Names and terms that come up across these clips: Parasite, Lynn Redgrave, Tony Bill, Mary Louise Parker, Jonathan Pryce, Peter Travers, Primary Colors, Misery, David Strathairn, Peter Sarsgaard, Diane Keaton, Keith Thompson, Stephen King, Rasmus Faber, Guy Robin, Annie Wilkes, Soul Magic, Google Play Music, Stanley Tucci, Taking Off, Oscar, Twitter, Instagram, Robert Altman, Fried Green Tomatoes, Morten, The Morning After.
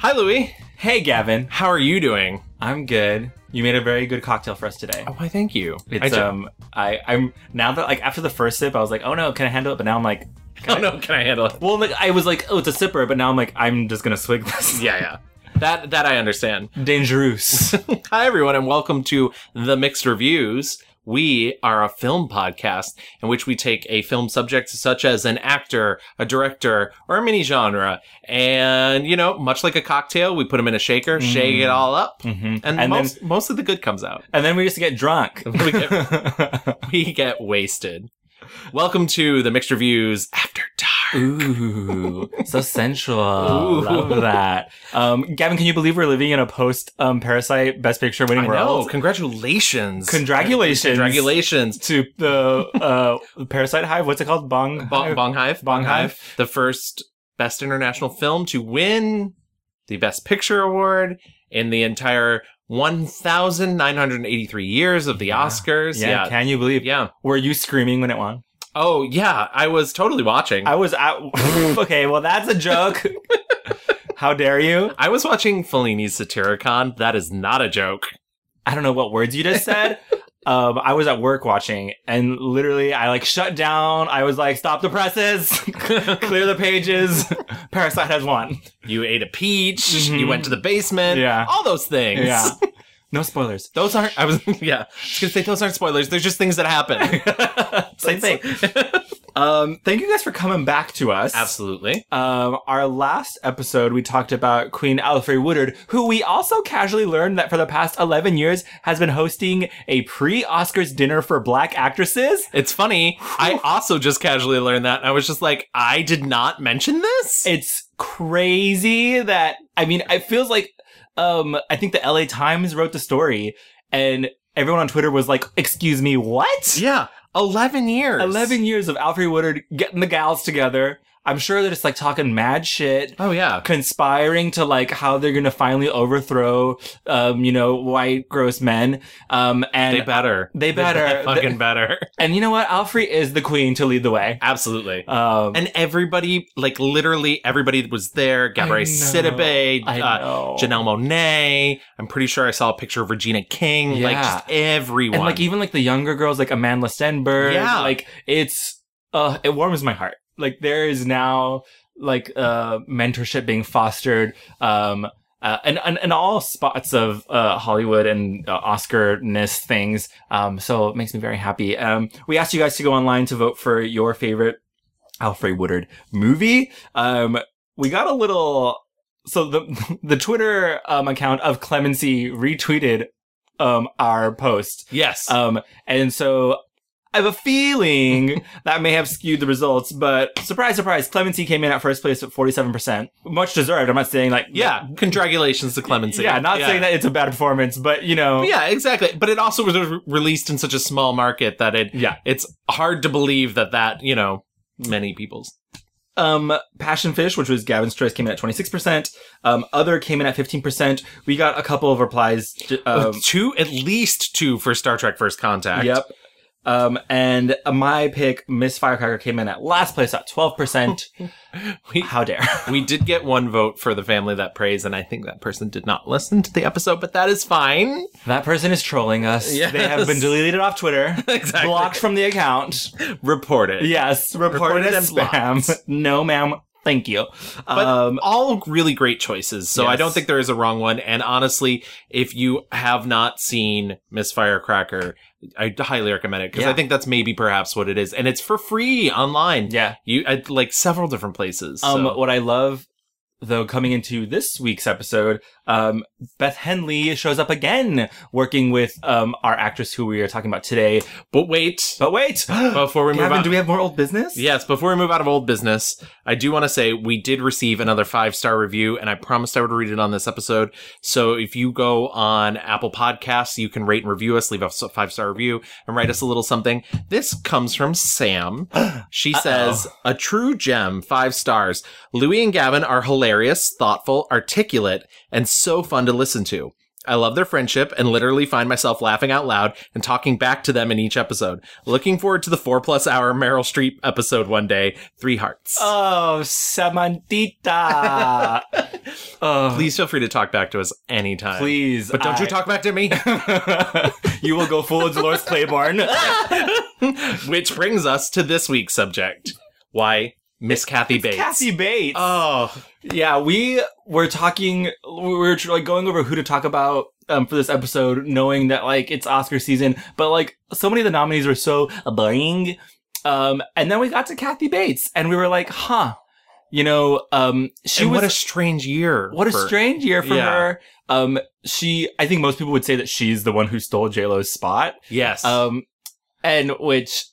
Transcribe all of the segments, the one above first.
Hi, Louie. Hey, Gavin. How are you doing? I'm good. You made a very good cocktail for us today. Oh, why, thank you. It's, I'm now that, like, after the first sip, I was like, oh no, can I handle it? But now I'm like, can I handle it? Well, like, I was like, oh, it's a sipper, but now I'm like, I'm just gonna swig this. Yeah, yeah. That I understand. Dangerous. Hi, everyone, and welcome to The Mixed Reviews. We are a film podcast in which we take a film subject such as an actor, a director, or a mini-genre. And, you know, much like a cocktail, we put them in a shaker, shake it all up, and most of the good comes out. And then we just get drunk. We get wasted. Welcome to The Mixed Reviews After Dark. Ooh, so sensual. Ooh. Love that. Gavin, can you believe we're living in a post-Parasite Best Picture winning world? I know. Congratulations. Congratulations. To the Parasite Hive. What's it called? Bong Hive. The first Best International Film to win the Best Picture Award in the entire 1,983 years of the Oscars. Yeah, can you believe? Yeah. Were you screaming when it won? Oh, yeah. I was totally watching. I was at... Okay, well, that's a joke. How dare you? I was watching Fellini's Satyricon. That is not a joke. I don't know what words you just said. I was at work watching, and literally, I, like, shut down. I was like, stop the presses, clear the pages. Parasite has won. You ate a peach. Mm-hmm. You went to the basement. Yeah. All those things. Yeah. No spoilers. Those aren't, I was gonna say those aren't spoilers. They're just things that happen. Same thing. Thank you guys for coming back to us. Absolutely. Our last episode, we talked about Queen Alfre Woodard, who we also casually learned that for the past 11 years has been hosting a pre-Oscars dinner for Black actresses. It's funny. I also just casually learned that. I was just like, I did not mention this? It's crazy that, I mean, it feels like, I think the LA Times wrote the story and everyone on Twitter was like, excuse me, what? Yeah. 11 years. 11 years of Alfre Woodard getting the gals together. I'm sure they're just, like, talking mad shit. Oh, yeah. Conspiring to, like, how they're going to finally overthrow, you know, white, gross men. And They better. They fucking better. And you know what? Alfre is the queen to lead the way. Absolutely. And everybody, like, literally everybody was there. Gabrielle Sidibe, Janelle Monáe. I'm pretty sure I saw a picture of Regina King. Yeah. Like, just everyone. And, like, even, like, the younger girls, like Amanda Stenberg. Yeah. Like, it's, it warms my heart. Like, there is now, like, mentorship being fostered, and all spots of Hollywood and Oscar-ness things. So it makes me very happy. We asked you guys to go online to vote for your favorite Alfre Woodard movie. We got a little... So the Twitter account of Clemency retweeted our post. Yes. And so... I have a feeling that may have skewed the results, but surprise, surprise, Clemency came in at first place at 47%. Much deserved. I'm not saying, like... Yeah, congratulations to Clemency. Yeah, not saying that it's a bad performance, but, you know... Yeah, exactly. But it also was released in such a small market that it's hard to believe that, you know, many people's... Passion Fish, which was Gavin's choice, came in at 26%. Other came in at 15%. We got a couple of replies. At least two for Star Trek First Contact. Yep. And my pick, Miss Firecracker, came in at last place at 12%. How dare. We did get one vote for The Family That Prays, and I think that person did not listen to the episode, but that is fine. That person is trolling us. Yes. They have been deleted off Twitter. Exactly. Blocked from the account. Reported. Yes. Reported as spam. Blocked. No, ma'am. Thank you. But all really great choices. So yes. I don't think there is a wrong one. And honestly, if you have not seen Miss Firecracker, I highly recommend it because I think that's maybe perhaps what it is. And it's for free online. Yeah. Like several different places. So. What I love, though, coming into this week's episode, Beth Henley shows up again working with our actress who we are talking about today. But wait. Before we move Gavin, do we have more old business? Yes, before we move out of old business, I do want to say we did receive another 5-star review, and I promised I would read it on this episode. So if you go on Apple Podcasts, you can rate and review us, leave us a 5-star review, and write us a little something. This comes from Sam. She says, a true gem, 5 stars. Louie and Gavin are hilarious, thoughtful, articulate, and so fun to listen to. I love their friendship and literally find myself laughing out loud and talking back to them in each episode. Looking forward to the 4+ hour Meryl Streep episode one day. 3 hearts. Oh, Samantita. Please feel free to talk back to us anytime. Please. But don't you talk back to me. You will go full of Dolores Claiborne. Which brings us to this week's subject. Why? Miss Kathy Bates. Kathy Bates. Oh. Yeah, we were like going over who to talk about for this episode, knowing that like it's Oscar season, but like so many of the nominees were so boring. And then we got to Kathy Bates and we were like, huh. You know, she was... What a strange year for her. I think most people would say that she's the one who stole J-Lo's spot. Yes. And which...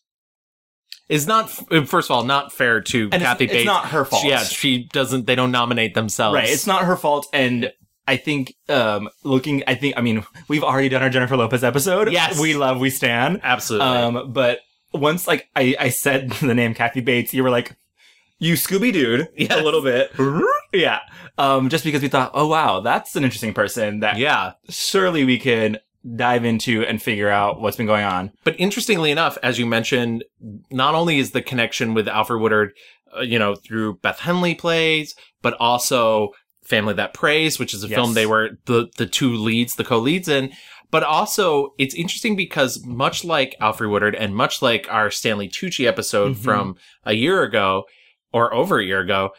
is not, first of all, not fair to Kathy Bates. It's not her fault. Yeah, they don't nominate themselves. Right, it's not her fault, and... I think we've already done our Jennifer Lopez episode. Yes. We stan. Absolutely. But once, like, I said the name Kathy Bates, you were like, you Scooby-Doo'd a little bit. Yeah. Just because we thought, oh, wow, that's an interesting person that surely we can dive into and figure out what's been going on. But interestingly enough, as you mentioned, not only is the connection with Alfre Woodard, through Beth Henley plays, but also... Family That Prays, which is a film they were the two leads, the co-leads in. But also, it's interesting because much like Alfre Woodard and much like our Stanley Tucci episode from a year ago or over a year ago,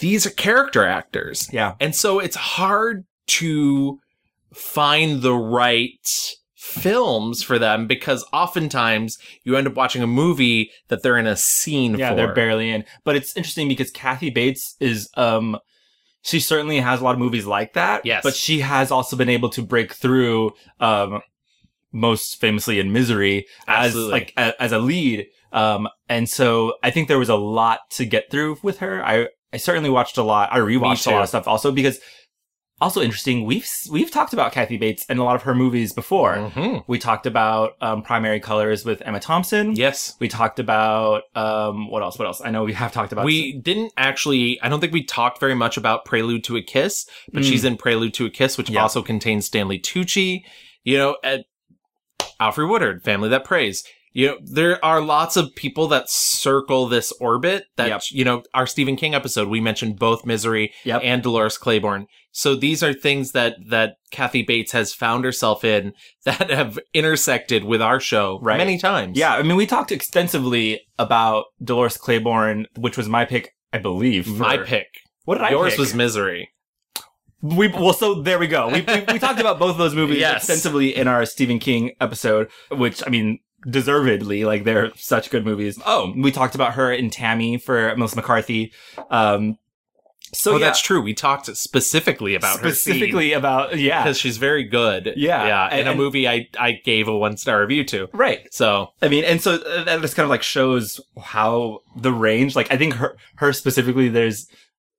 these are character actors. Yeah. And so it's hard to find the right films for them because oftentimes you end up watching a movie that they're in a scene for. Yeah, they're barely in. But it's interesting because Kathy Bates is... she certainly has a lot of movies like that. Yes. But she has also been able to break through, most famously in Misery, as a lead. And so I think there was a lot to get through with her. I certainly watched a lot. I rewatched a lot of stuff also because, also interesting, we've talked about Kathy Bates and a lot of her movies before. Mm-hmm. We talked about, Primary Colors with Emma Thompson. Yes. We talked about, what else? I know we have talked about... I don't think we talked very much about Prelude to a Kiss, but she's in Prelude to a Kiss, which also contains Stanley Tucci, Alfre Woodard, Family That Prays. There are lots of people that circle this orbit that, our Stephen King episode, we mentioned both Misery and Dolores Claiborne. So these are things that Kathy Bates has found herself in that have intersected with our show many times. Yeah. I mean, we talked extensively about Dolores Claiborne, which was my pick, I believe. My pick. What did I pick? Yours was Misery. So there we go. We talked about both of those movies extensively in our Stephen King episode, which, I mean... deservedly, like they're such good movies. Oh, we talked about her in Tammy for Melissa McCarthy. That's true. We talked specifically about her. Because she's very good. Yeah. Yeah. And a movie I gave a 1-star review to. Right. So, I mean, and so that just kind of like shows how the range, like I think her specifically, there's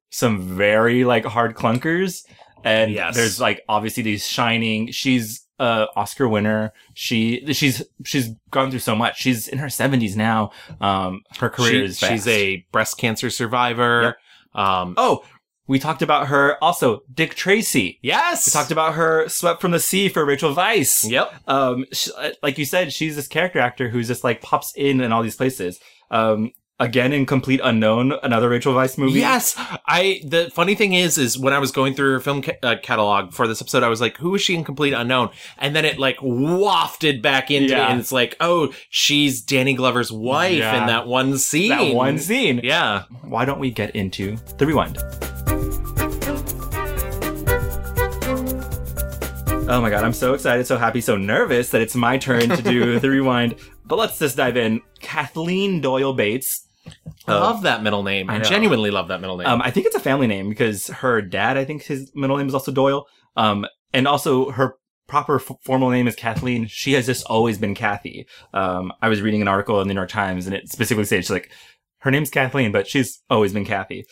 some very like hard clunkers and there's like obviously these shining, she's Oscar winner. She's gone through so much. She's in her 70s now. Her career is fast. She's a breast cancer survivor. Yep. We talked about her also, Dick Tracy. Yes. We talked about her Swept from the Sea for Rachel Weisz. Yep. She, like you said, she's this character actor who's just like pops in all these places. Again in Complete Unknown, another Rachel Weisz movie. Yes. The funny thing is when I was going through her film catalog for this episode, I was like, who is she in Complete Unknown? And then it like wafted back into me and it's like, oh, she's Danny Glover's wife in that one scene. Yeah. Why don't we get into the rewind? Oh my God, I'm so excited, so happy, so nervous that it's my turn to do the rewind. But let's just dive in. Kathleen Doyle Bates. I love that middle name. I genuinely love that middle name. I think it's a family name because her dad, I think his middle name is also Doyle. And also her proper formal name is Kathleen. She has just always been Kathy. I was reading an article in the New York Times and it specifically said, she's like, her name's Kathleen, but she's always been Kathy.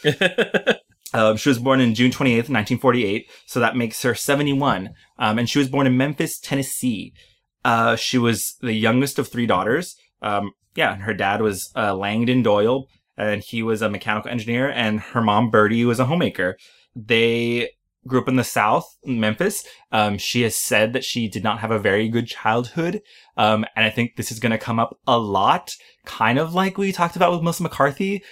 She was born in June 28th, 1948. So that makes her 71. And she was born in Memphis, Tennessee. She was the youngest of three daughters. Her dad was Langdon Doyle, and he was a mechanical engineer, and her mom, Birdie, was a homemaker. They grew up in the South, in Memphis. She has said that she did not have a very good childhood, and I think this is going to come up a lot, kind of like we talked about with Melissa McCarthy.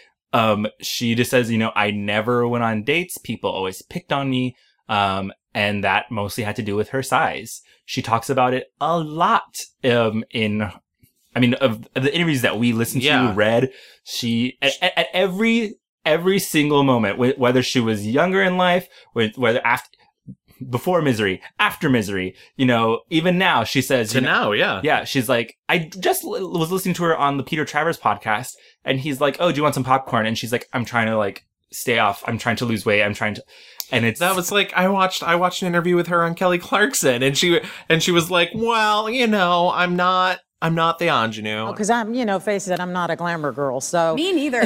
She just says, you know, I never went on dates. People always picked on me. And that mostly had to do with her size. She talks about it a lot of the interviews that we listened to, read. She at every single moment, whether she was younger in life, whether before Misery, after Misery, you know, even now, she says... Yeah, she's like, I just was listening to her on the Peter Travers podcast, and he's like, oh, do you want some popcorn? And she's like, I'm trying to, like, stay off. I'm trying to lose weight. I'm trying to... And it's... That was like, I watched an interview with her on Kelly Clarkson, and she was like, well, you know, I'm not the ingenue. Because I'm, you know, face it, I'm not a glamour girl, so... Me neither.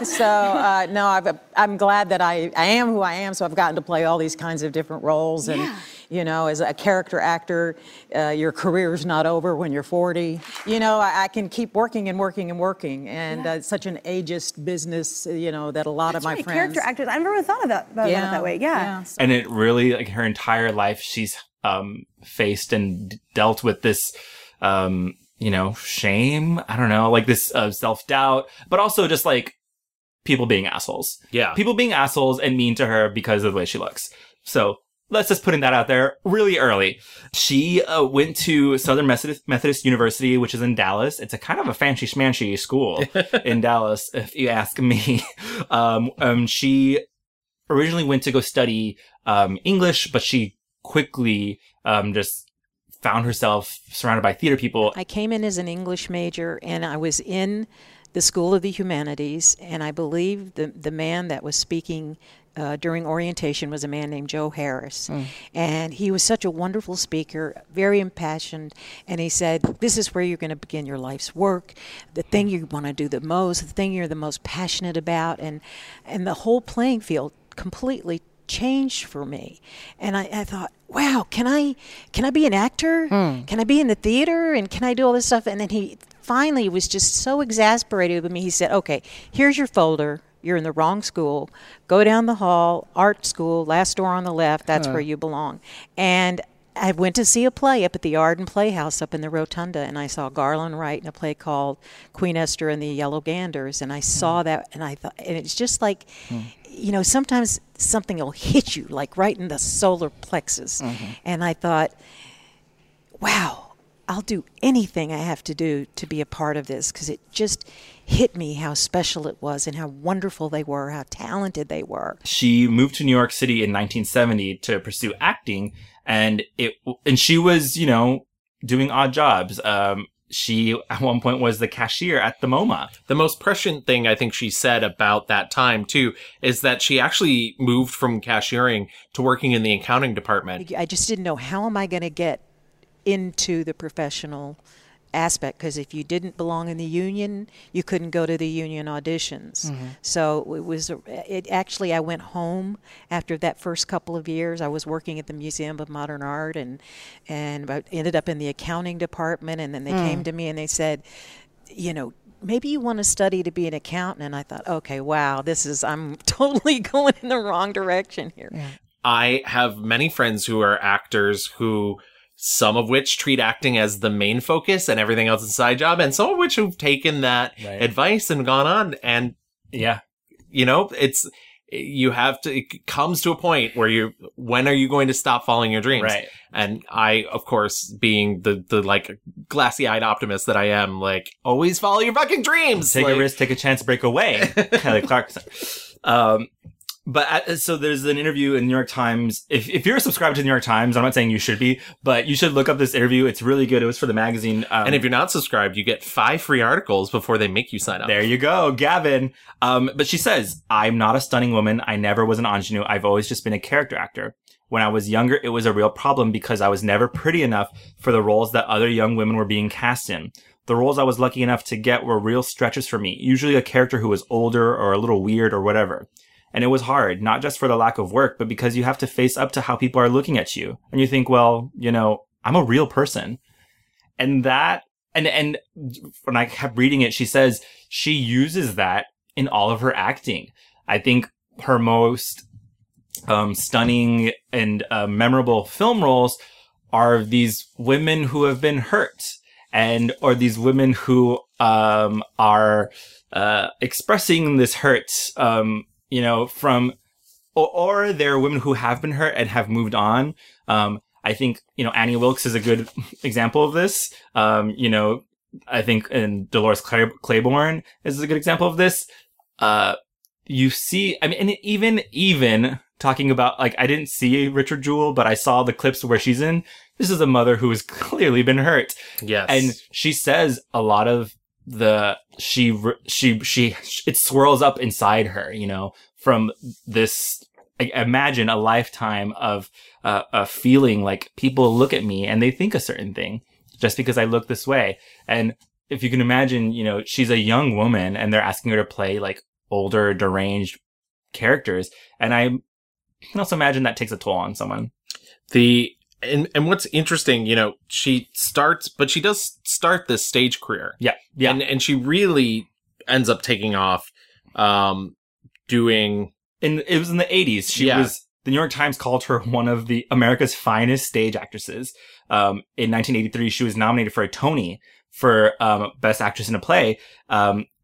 So, no, I'm glad that I am who I am, so I've gotten to play all these kinds of different roles. And, you know, as a character actor, your career's not over when you're 40. You know, I can keep working and working and working. And it's such an ageist business, you know, that a lot of my friends... character actors. I've never thought about that that way, So. And it really, like, her entire life, she's faced and dealt with this... you know, shame, I don't know, like this self-doubt, but also just like people being assholes. Yeah. People being assholes and mean to her because of the way she looks. So let's just putting that out there really early. She went to Southern Methodist University, which is in Dallas. It's a kind of a fancy schmancy school in Dallas, if you ask me. She originally went to go study English, but she quickly just... found herself surrounded by theater people. I came in as an English major, and I was in the School of the Humanities, and I believe the man that was speaking during orientation was a man named Joe Harris. Mm. And he was such a wonderful speaker, very impassioned, and he said, this is where you're going to begin your life's work, the thing you want to do the most, the thing you're the most passionate about, and the whole playing field completely changed for me. And I thought, wow, can I be an actor? Mm. Can I be in the theater? And can I do all this stuff? And then he finally was just so exasperated with me. He said, okay, here's your folder. You're in the wrong school. Go down the hall, art school, last door on the left. That's where you belong. And I went to see a play up at the Arden Playhouse up in the Rotunda, and I saw Garland Wright in a play called Queen Esther and the Yellow Ganders. And I saw that, and I thought, and it's just like... Mm. You know, sometimes something will hit you, like right in the solar plexus. Mm-hmm. And I thought, wow, I'll do anything I have to do to be a part of this, because it just hit me how special it was and how wonderful they were, how talented they were. She moved to New York City in 1970 to pursue acting, and she was, you know, doing odd jobs. She, at one point, was the cashier at the MoMA. The most prescient thing I think she said about that time, too, is that she actually moved from cashiering to working in the accounting department. I just didn't know, how am I going to get into the professional aspect? Because if you didn't belong in the union, you couldn't go to the union auditions. Mm-hmm. So it actually, I went home after that first couple of years. I was working at the Museum of Modern Art, and I ended up in the accounting department. And then they came to me and they said, you know, maybe you want to study to be an accountant. And I thought, okay, wow, I'm totally going in the wrong direction here. Yeah. I have many friends who are actors who... some of which treat acting as the main focus and everything else is a side job, and some of which have taken that advice and gone on. And you know, it comes to a point where when are you going to stop following your dreams? Right. And I, of course, being the like glassy-eyed optimist that I am, like, always follow your fucking dreams. Take a risk, take a chance, break away. Kelly Clarkson. But so there's an interview in New York Times. If you're subscribed to New York Times, I'm not saying you should be, but you should look up this interview. It's really good. It was for the magazine. And if you're not subscribed, you get 5 free articles before they make you sign up. There you go, Gavin. But she says, I'm not a stunning woman. I never was an ingenue. I've always just been a character actor. When I was younger, it was a real problem because I was never pretty enough for the roles that other young women were being cast in. The roles I was lucky enough to get were real stretches for me, usually a character who was older or a little weird or whatever. And it was hard, not just for the lack of work, but because you have to face up to how people are looking at you. And you think, well, you know, I'm a real person. And that, and when I kept reading it, she says she uses that in all of her acting. I think her most stunning and memorable film roles are these women who have been hurt. and or these women who are expressing this hurt, you know, from, or there are women who have been hurt and have moved on. I think, you know, Annie Wilkes is a good example of this. You know, I think, and Dolores Claiborne is a good example of this. You see, I mean, and even talking about, like, I didn't see Richard Jewell, but I saw the clips where she's in. This is a mother who has clearly been hurt. Yes. And she says a lot of the, she, it swirls up inside her, you know, from this, I imagine a lifetime of feeling like people look at me and they think a certain thing just because I look this way. And if you can imagine, you know, she's a young woman and they're asking her to play like older, deranged characters. And I can also imagine that takes a toll on someone. And what's interesting, you know, she does start this stage career. Yeah. Yeah. And she really ends up taking off, doing. And it was in the 80s. She was, the New York Times called her one of the America's finest stage actresses. In 1983, she was nominated for a Tony for, Best Actress in a Play.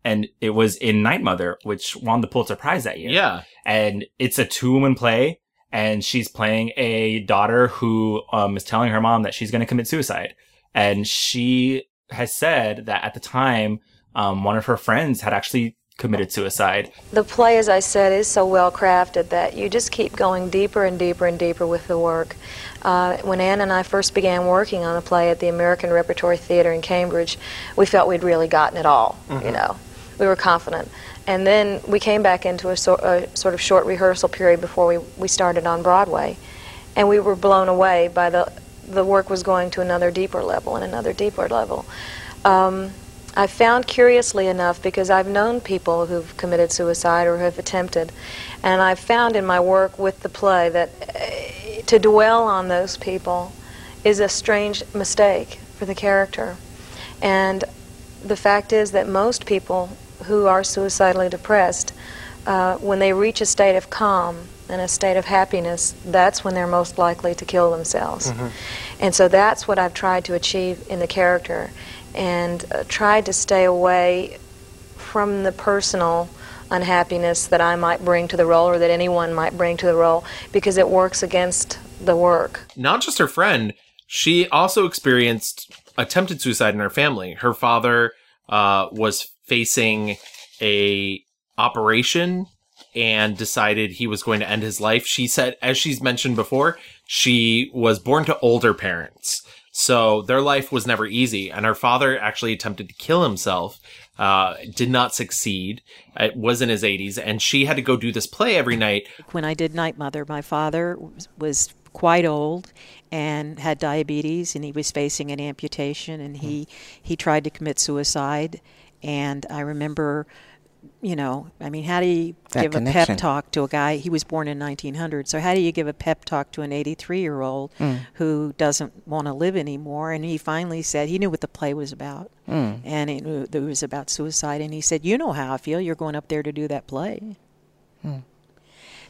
And it was in Night Mother, which won the Pulitzer Prize that year. Yeah. And it's a 2-woman play. And she's playing a daughter who is telling her mom that she's going to commit suicide. And she has said that at the time, one of her friends had actually committed suicide. The play, as I said, is so well crafted that you just keep going deeper and deeper and deeper with the work. When Anne and I first began working on a play at the American Repertory Theatre in Cambridge, we felt we'd really gotten it all, you know. We were confident. And then we came back into a sort of short rehearsal period before we started on Broadway. And we were blown away by the work was going to another deeper level and another deeper level. I found, curiously enough, because I've known people who've committed suicide or have attempted, and I've found in my work with the play that to dwell on those people is a strange mistake for the character. And the fact is that most people who are suicidally depressed, when they reach a state of calm and a state of happiness, that's when they're most likely to kill themselves. Mm-hmm. And so that's what I've tried to achieve in the character, and tried to stay away from the personal unhappiness that I might bring to the role, or that anyone might bring to the role, because it works against the work. Not just her friend, she also experienced attempted suicide in her family. Her father was facing a operation and decided he was going to end his life. She said, as she's mentioned before, she was born to older parents, so their life was never easy. And her father actually attempted to kill himself, did not succeed. It was in his 80s, and she had to go do this play every night. When I did Night Mother, my father was quite old and had diabetes, and he was facing an amputation, and he tried to commit suicide. And I remember, you know, I mean, how do you give a pep talk to a guy? He was born in 1900. So how do you give a pep talk to an 83-year-old who doesn't want to live anymore? And he finally said he knew what the play was about. And it was about suicide. And he said, you know how I feel. You're going up there to do that play.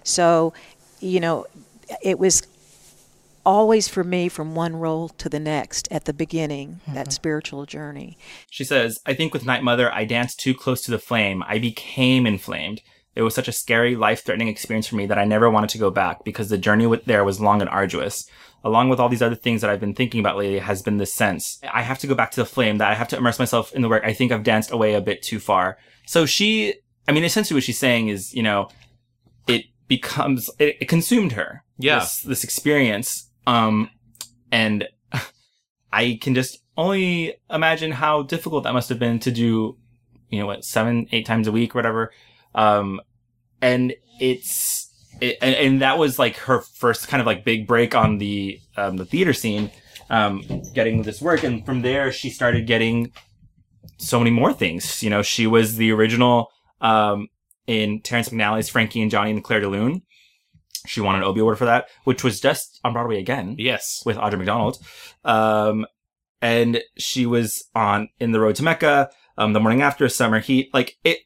So, you know, it was always for me from one role to the next at the beginning, that spiritual journey. She says, I think with Night Mother, I danced too close to the flame. I became inflamed. It was such a scary, life-threatening experience for me that I never wanted to go back, because the journey there was long and arduous. Along with all these other things that I've been thinking about lately has been this sense. I have to go back to the flame, that I have to immerse myself in the work. I think I've danced away a bit too far. So she, I mean, essentially what she's saying is, you know, it consumed her. Yeah. This experience. And I can just only imagine how difficult that must have been to do, you know, what, 7-8 times a week, or whatever. And and that was like her first kind of like big break on the theater scene, getting this work. And from there, she started getting so many more things. You know, she was the original, in Terrence McNally's Frankie and Johnny in the Claire de Lune. She won an Obie Award for that, which was just on Broadway again. Yes. With Audra McDonald. And she was in The Road to Mecca, The Morning After, Summer Heat,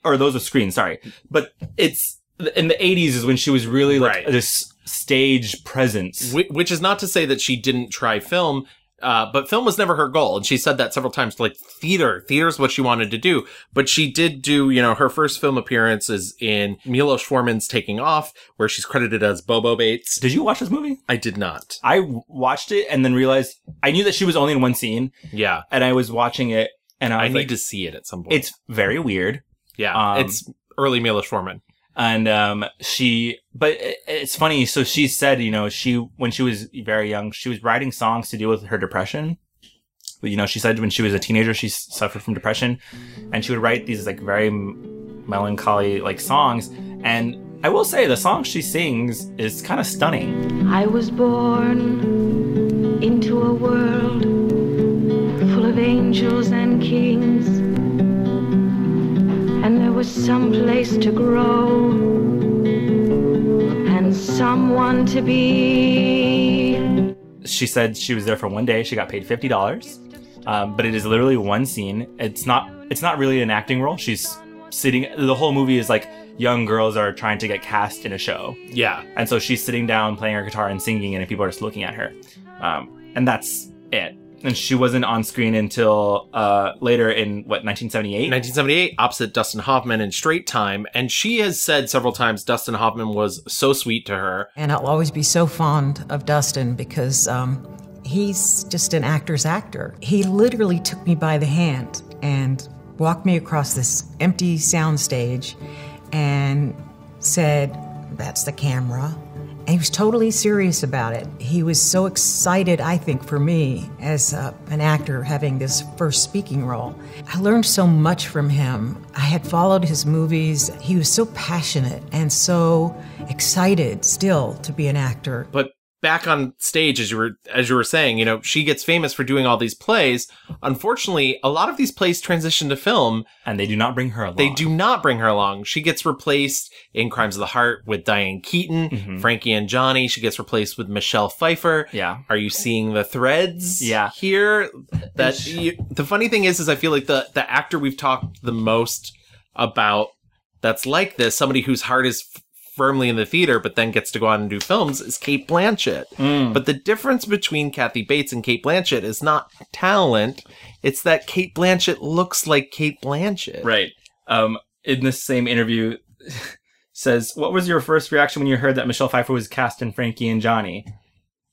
or those were screens, sorry. But it's in the 80s is when she was really like this stage presence. Which is not to say that she didn't try film. But film was never her goal. And she said that several times, like theater's what she wanted to do. But she did do, you know, her first film appearance is in Milos Forman's Taking Off, where she's credited as Bobo Bates. Did you watch this movie? I did not. I watched it and then realized I knew that she was only in one scene. Yeah. And I was watching it and I was like, need to see it at some point. It's very weird. Yeah. It's early Milos Forman. And but it's funny. So she said, you know, when she was very young, she was writing songs to deal with her depression. But, you know, she said when she was a teenager, she suffered from depression, and she would write these like very melancholy like songs. And I will say the song she sings is kind of stunning. I was born into a world full of angels and kings. And there was some place to grow and someone to be. She said she was there for one day. She got paid $50, but it is literally one scene. It's not really an acting role. She's sitting. The whole movie is like young girls are trying to get cast in a show. Yeah. And so she's sitting down playing her guitar and singing, and people are just looking at her. And that's it. And she wasn't on screen until later in, 1978? 1978, opposite Dustin Hoffman in Straight Time. And she has said several times Dustin Hoffman was so sweet to her. And I'll always be so fond of Dustin because he's just an actor's actor. He literally took me by the hand and walked me across this empty soundstage and said, "That's the camera." And he was totally serious about it. He was so excited, I think, for me as an actor having this first speaking role. I learned so much from him. I had followed his movies. He was so passionate and so excited still to be an actor. But back on stage, as you were saying, you know, she gets famous for doing all these plays. Unfortunately, a lot of these plays transition to film. And they do not bring her along. She gets replaced in Crimes of the Heart with Diane Keaton, mm-hmm. Frankie and Johnny. She gets replaced with Michelle Pfeiffer. Yeah. Are you seeing the threads here? The funny thing is I feel like the actor we've talked the most about that's like this, somebody whose heart is firmly in the theater, but then gets to go on and do films, is Cate Blanchett. Mm. But the difference between Kathy Bates and Cate Blanchett is not talent. It's that Cate Blanchett looks like Cate Blanchett. Right. In this same interview, says, "What was your first reaction when you heard that Michelle Pfeiffer was cast in Frankie and Johnny?"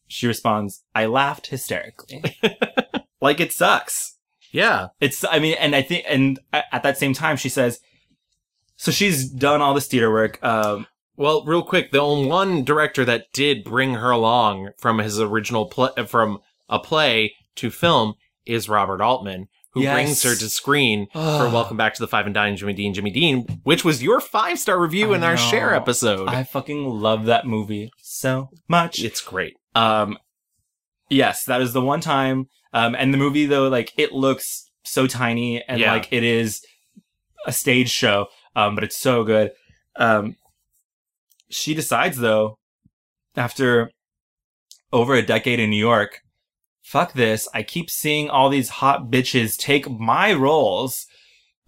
She responds, "I laughed hysterically." Like, it sucks. Yeah. I think at that same time, she says, so she's done all this theater work. Well, real quick, the only one director that did bring her along from his original from a play to film is Robert Altman, who brings her to screen for Welcome Back to the Five and Dine, Jimmy Dean, which was your 5-star review in our Share episode. I fucking love that movie so much. It's great. Yes, that is the one time. And the movie, though, like, it looks so tiny and like it is a stage show, but it's so good. She decides, though, after over a decade in New York, fuck this. I keep seeing all these hot bitches take my roles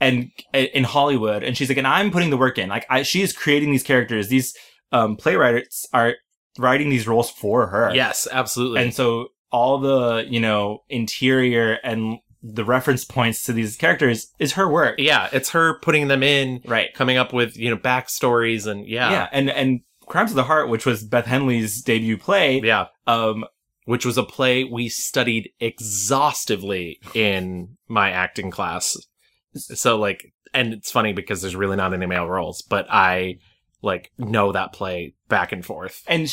and in Hollywood. And she's like, and I'm putting the work in. Like, she is creating these characters. These playwrights are writing these roles for her. Yes, absolutely. And so all the, you know, interior and the reference points to these characters is her work. Yeah, it's her putting them in, right? Coming up with, you know, backstories and and Crimes of the Heart, which was Beth Henley's debut play, which was a play we studied exhaustively in my acting class. So like, and it's funny because there's really not any male roles, but I like know that play back and forth. And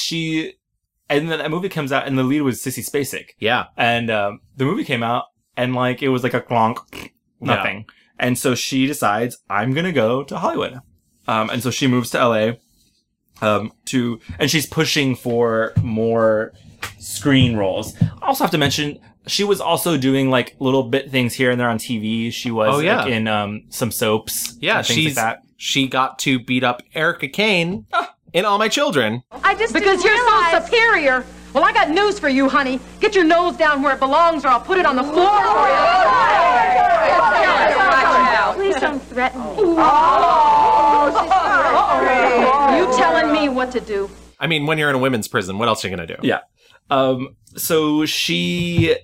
then that movie comes out, and the lead was Sissy Spacek. Yeah, and the movie came out. And, like, it was like a clonk, nothing. Yeah. And so she decides, I'm going to go to Hollywood. And so she moves to L.A. And she's pushing for more screen roles. I also have to mention, she was also doing, like, little bit things here and there on TV. She was like, in some soaps. Yeah, things like that. She got to beat up Erica Kane in All My Children. Because you're so superior. Well, I got news for you, honey. Get your nose down where it belongs, or I'll put it on the floor for you. Oh, please don't threaten me. Oh, you telling me what to do? I mean, when you're in a women's prison, what else are you going to do? Yeah. So she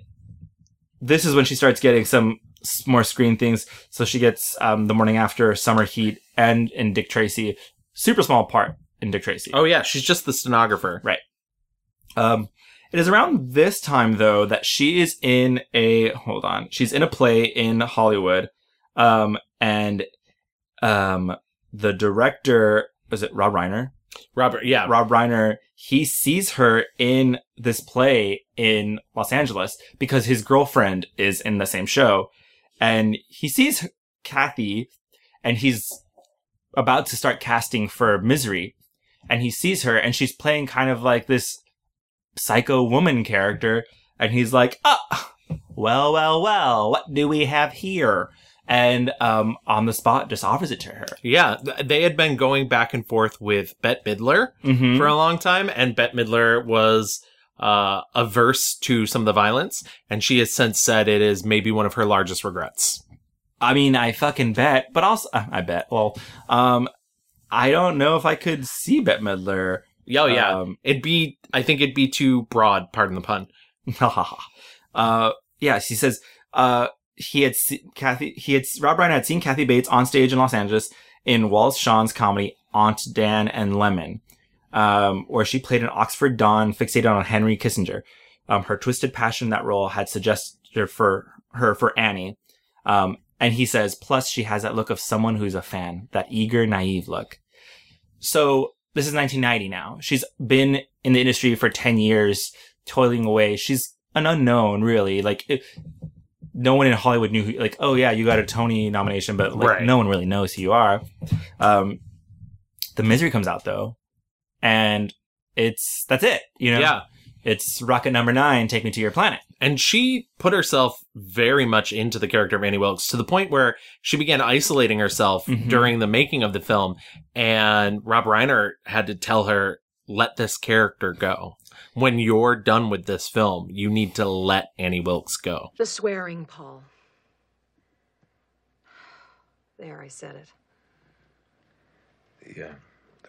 this is when she starts getting some more screen things. So she gets The Morning After, Summer Heat, and in Dick Tracy. Super small part in Dick Tracy. Oh, yeah. She's just the stenographer. Right. It is around this time, though, that she is in a... Hold on. She's in a play in Hollywood. And the director... Was it Rob Reiner? Rob Reiner, he sees her in this play in Los Angeles because his girlfriend is in the same show. And he sees Kathy, and he's about to start casting for Misery. And he sees her, and she's playing kind of like this psycho woman character. And he's like, well, what do we have here? And on the spot, just offers it to her. Yeah, they had been going back and forth with Bette Midler for a long time, and Bette Midler was averse to some of the violence, and she has since said it is maybe one of her largest regrets. I mean, I fucking bet, but also, I bet. Well, I don't know if I could see Bette Midler. Oh, yeah. It'd be too broad, pardon the pun. Yeah, she says... Rob Reiner had seen Kathy Bates on stage in Los Angeles in Wallace Shawn's comedy Aunt Dan and Lemon, where she played an Oxford Don fixated on Henry Kissinger. Her twisted passion in that role had suggested for her for Annie. And he says, plus she has that look of someone who's a fan, that eager, naive look. So this is 1990 now. She's been in the industry for 10 years, toiling away. She's an unknown, really. No one in Hollywood knew who, like, oh, yeah, you got a Tony nomination, but like, right. No one really knows who you are. The Misery comes out, though, and that's it, you know? Yeah. It's rocket number 9, take me to your planet. And she put herself very much into the character of Annie Wilkes to the point where she began isolating herself during the making of the film, and Rob Reiner had to tell her, let this character go. When you're done with this film, you need to let Annie Wilkes go. The swearing, Paul. There, I said it. The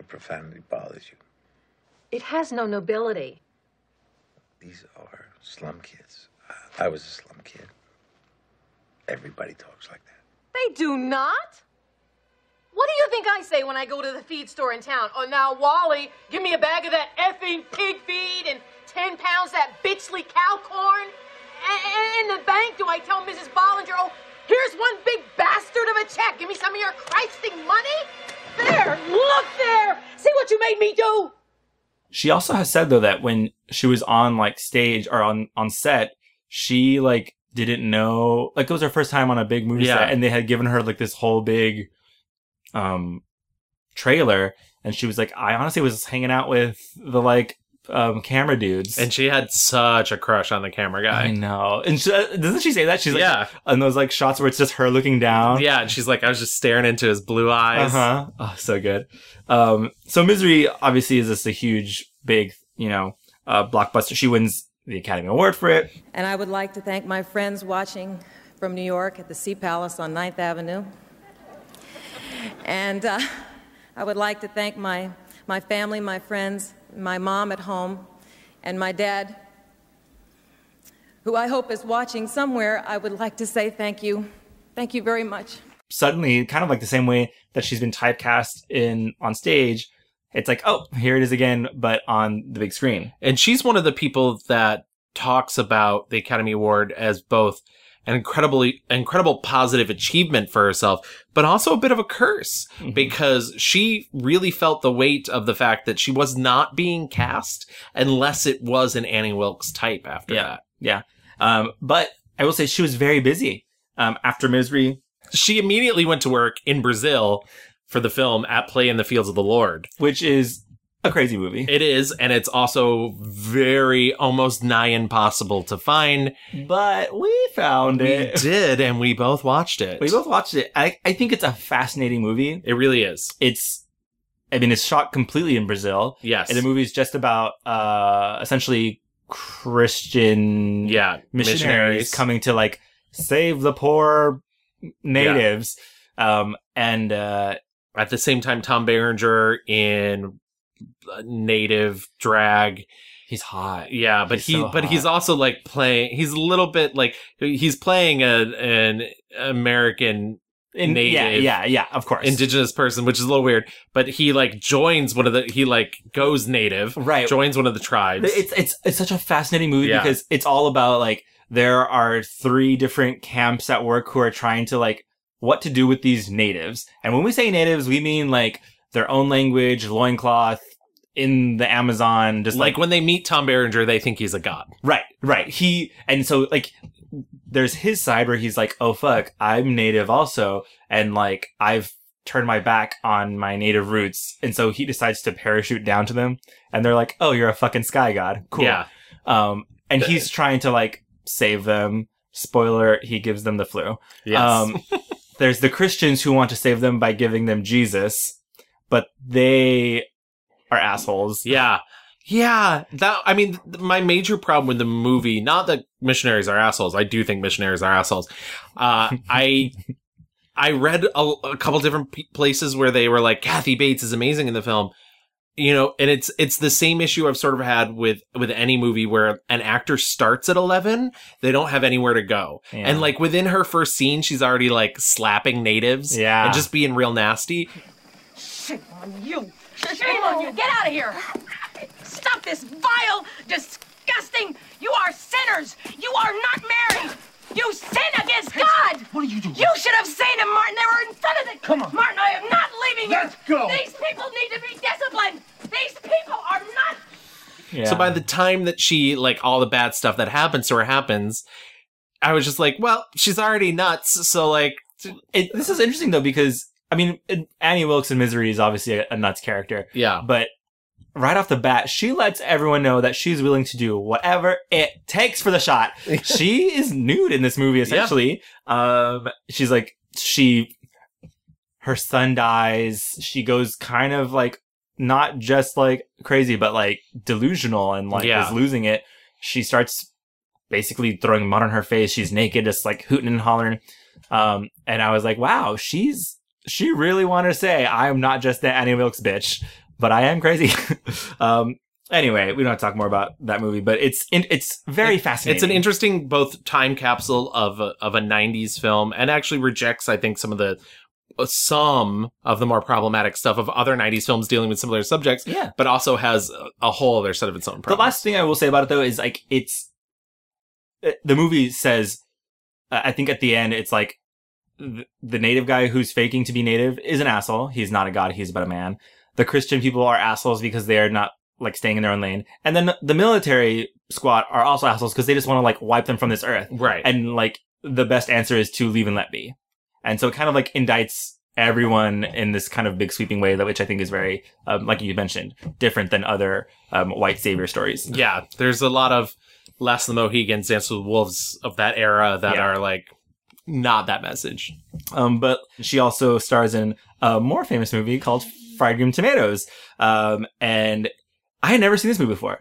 profanity bothers you. It has no nobility. These are slum kids. I was a slum kid. Everybody talks like that. They do not? What do you think I say when I go to the feed store in town? Oh, now, Wally, give me a bag of that effing pig feed and 10 pounds of that bitchly cow corn. And in the bank, do I tell Mrs. Bollinger, oh, here's one big bastard of a check. Give me some of your Christing money. There, look there. See what you made me do. She also has said, though, that when she was on, like, stage or on set, she, like, didn't know. Like, it was her first time on a big movie set, and they had given her, like, this whole big... trailer, and she was like, I honestly was hanging out with the camera dudes, and she had such a crush on the camera guy. I know. And she, doesn't she say that she's like, yeah, and those like shots where it's just her looking down, yeah, and she's like, I was just staring into his blue eyes. Oh, so good. So Misery obviously is just a huge big blockbuster. She wins the Academy Award for it. And I would like to thank my friends watching from New York at the Sea Palace on 9th Avenue. And I would like to thank my family, my friends, my mom at home, and my dad, who I hope is watching somewhere. I would like to say thank you. Thank you very much. Suddenly, kind of like the same way that she's been typecast on stage, it's like, oh, here it is again, but on the big screen. And she's one of the people that talks about the Academy Award as both an incredible positive achievement for herself, but also a bit of a curse, because she really felt the weight of the fact that she was not being cast unless it was an Annie Wilkes type after that. Yeah. But I will say she was very busy after Misery. She immediately went to work in Brazil for the film At Play in the Fields of the Lord, which is a crazy movie. It is, and it's also very, almost nigh impossible to find. But we found it. We did, and we both watched it. I think it's a fascinating movie. It really is. It's shot completely in Brazil. Yes. And the movie's just about, essentially, Christian missionaries coming to, like, save the poor natives. At the same time, Tom Berenger in native drag. He's hot. Yeah, but he's also like playing. He's a little bit like he's playing an American native. Yeah, of course. Indigenous person, which is a little weird. But he like joins one of the goes native, right? Joins one of the tribes. It's such a fascinating movie because it's all about like there are three different camps at work who are trying to like what to do with these natives. And when we say natives, we mean like their own language, loincloth. In the Amazon, just like when they meet Tom Berenger, they think he's a god. Right. So there's his side where he's like, oh fuck, I'm native also, and like I've turned my back on my native roots, and so he decides to parachute down to them, and they're like, oh, you're a fucking sky god, cool. Yeah. And he's trying to like save them. Spoiler: he gives them the flu. Yes. There's the Christians who want to save them by giving them Jesus, but they. Are assholes. Yeah. My major problem with the movie, not that missionaries are assholes. I do think missionaries are assholes. I read a couple different places where they were like, Kathy Bates is amazing in the film, you know, and it's the same issue I've sort of had with any movie where an actor starts at 11, they don't have anywhere to go. Yeah. And like within her first scene, she's already like slapping natives and just being real nasty. Shit on you. Shame on you! Get out of here! Stop this vile, disgusting! You are sinners! You are not married! You sin against God! What are you doing? You should have seen him, Martin! They were in front of the... Come on! Martin, I am not leaving you! Let's go! These people need to be disciplined! These people are not... Yeah. So by the time that she, all the bad stuff that happens to her happens, I was just like, well, she's already nuts, so, This is interesting, though, because... Annie Wilkes in Misery is obviously a nuts character. Yeah. But right off the bat, she lets everyone know that she's willing to do whatever it takes for the shot. She is nude in this movie, essentially. Yeah. She's like, her son dies. She goes kind of not just crazy, but delusional and is losing it. She starts basically throwing mud on her face. She's naked, just hooting and hollering. And I was like, wow, she really wanted to say, I'm not just the Annie Wilkes bitch, but I am crazy. Anyway, we don't have to talk more about that movie, but it's very fascinating. It's an interesting both time capsule of a 90s film and actually rejects, I think, some of the more problematic stuff of other 90s films dealing with similar subjects, but also has a whole other set of its own problems. The last thing I will say about it, though, is the movie says, I think at the end, it's the native guy who's faking to be native is an asshole. He's not a god. He's but a man. The Christian people are assholes because they are not staying in their own lane. And then the military squad are also assholes because they just want to wipe them from this earth. Right. And the best answer is to leave and let be. And so it kind of indicts everyone in this kind of big sweeping way, which I think is very, like you mentioned, different than other white savior stories. Yeah. There's a lot of Last of the Mohegans, Dance with the Wolves of that era that are not that message. But she also stars in a more famous movie called Fried Green Tomatoes. And I had never seen this movie before.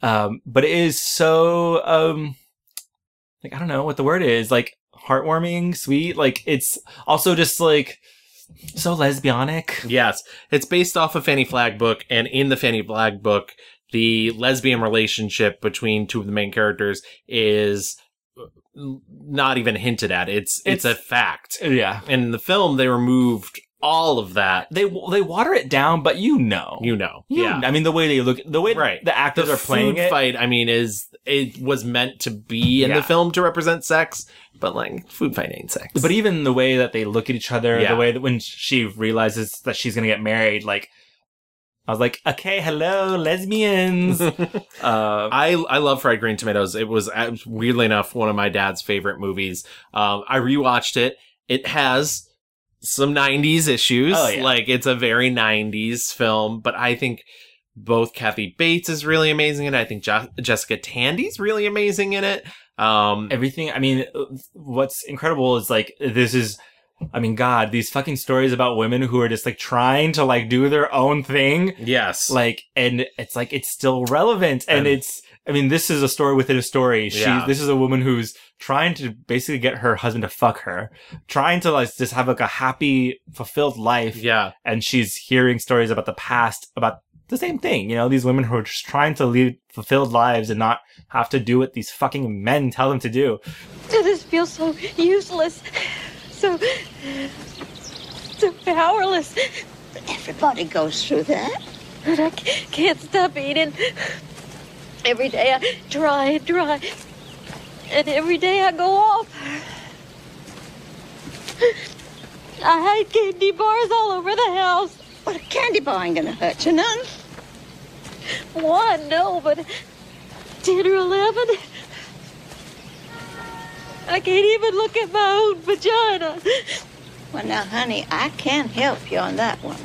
But it is so, I don't know what the word is, heartwarming, sweet. It's also just so lesbianic. Yes. It's based off a Fanny Flagg book. And in the Fanny Flagg book, the lesbian relationship between two of the main characters is not even hinted at. It's a fact. Yeah. And in the film, they removed all of that. They water it down, but you know. The way they look, the way the actors are playing it. The food fight, it was meant to be in the film to represent sex, but food fight ain't sex. But even the way that they look at each other, the way that when she realizes that she's gonna get married, I was like, okay, hello, lesbians. I love Fried Green Tomatoes. It was, weirdly enough, one of my dad's favorite movies. I rewatched it. It has some 90s issues. Oh, yeah. It's a very 90s film. But I think both Kathy Bates is really amazing in it. I think Jessica Tandy's really amazing in it. Everything, what's incredible is, this is... God, these fucking stories about women who are just, trying to, do their own thing. Yes. And it's, it's still relevant. And it's, this is a story within a story. This is a woman who's trying to basically get her husband to fuck her. Trying to, just have, a happy, fulfilled life. Yeah. And she's hearing stories about the past, about the same thing. You know, these women who are just trying to live fulfilled lives and not have to do what these fucking men tell them to do. This feels so useless, so powerless. Everybody goes through that. But I can't stop eating. Every day I try and try. And every day I go off. I had candy bars all over the house. Well, a candy bar ain't gonna hurt you none. One, no, but 10 or 11. I can't even look at my own vagina. Well, now, honey, I can't help you on that one.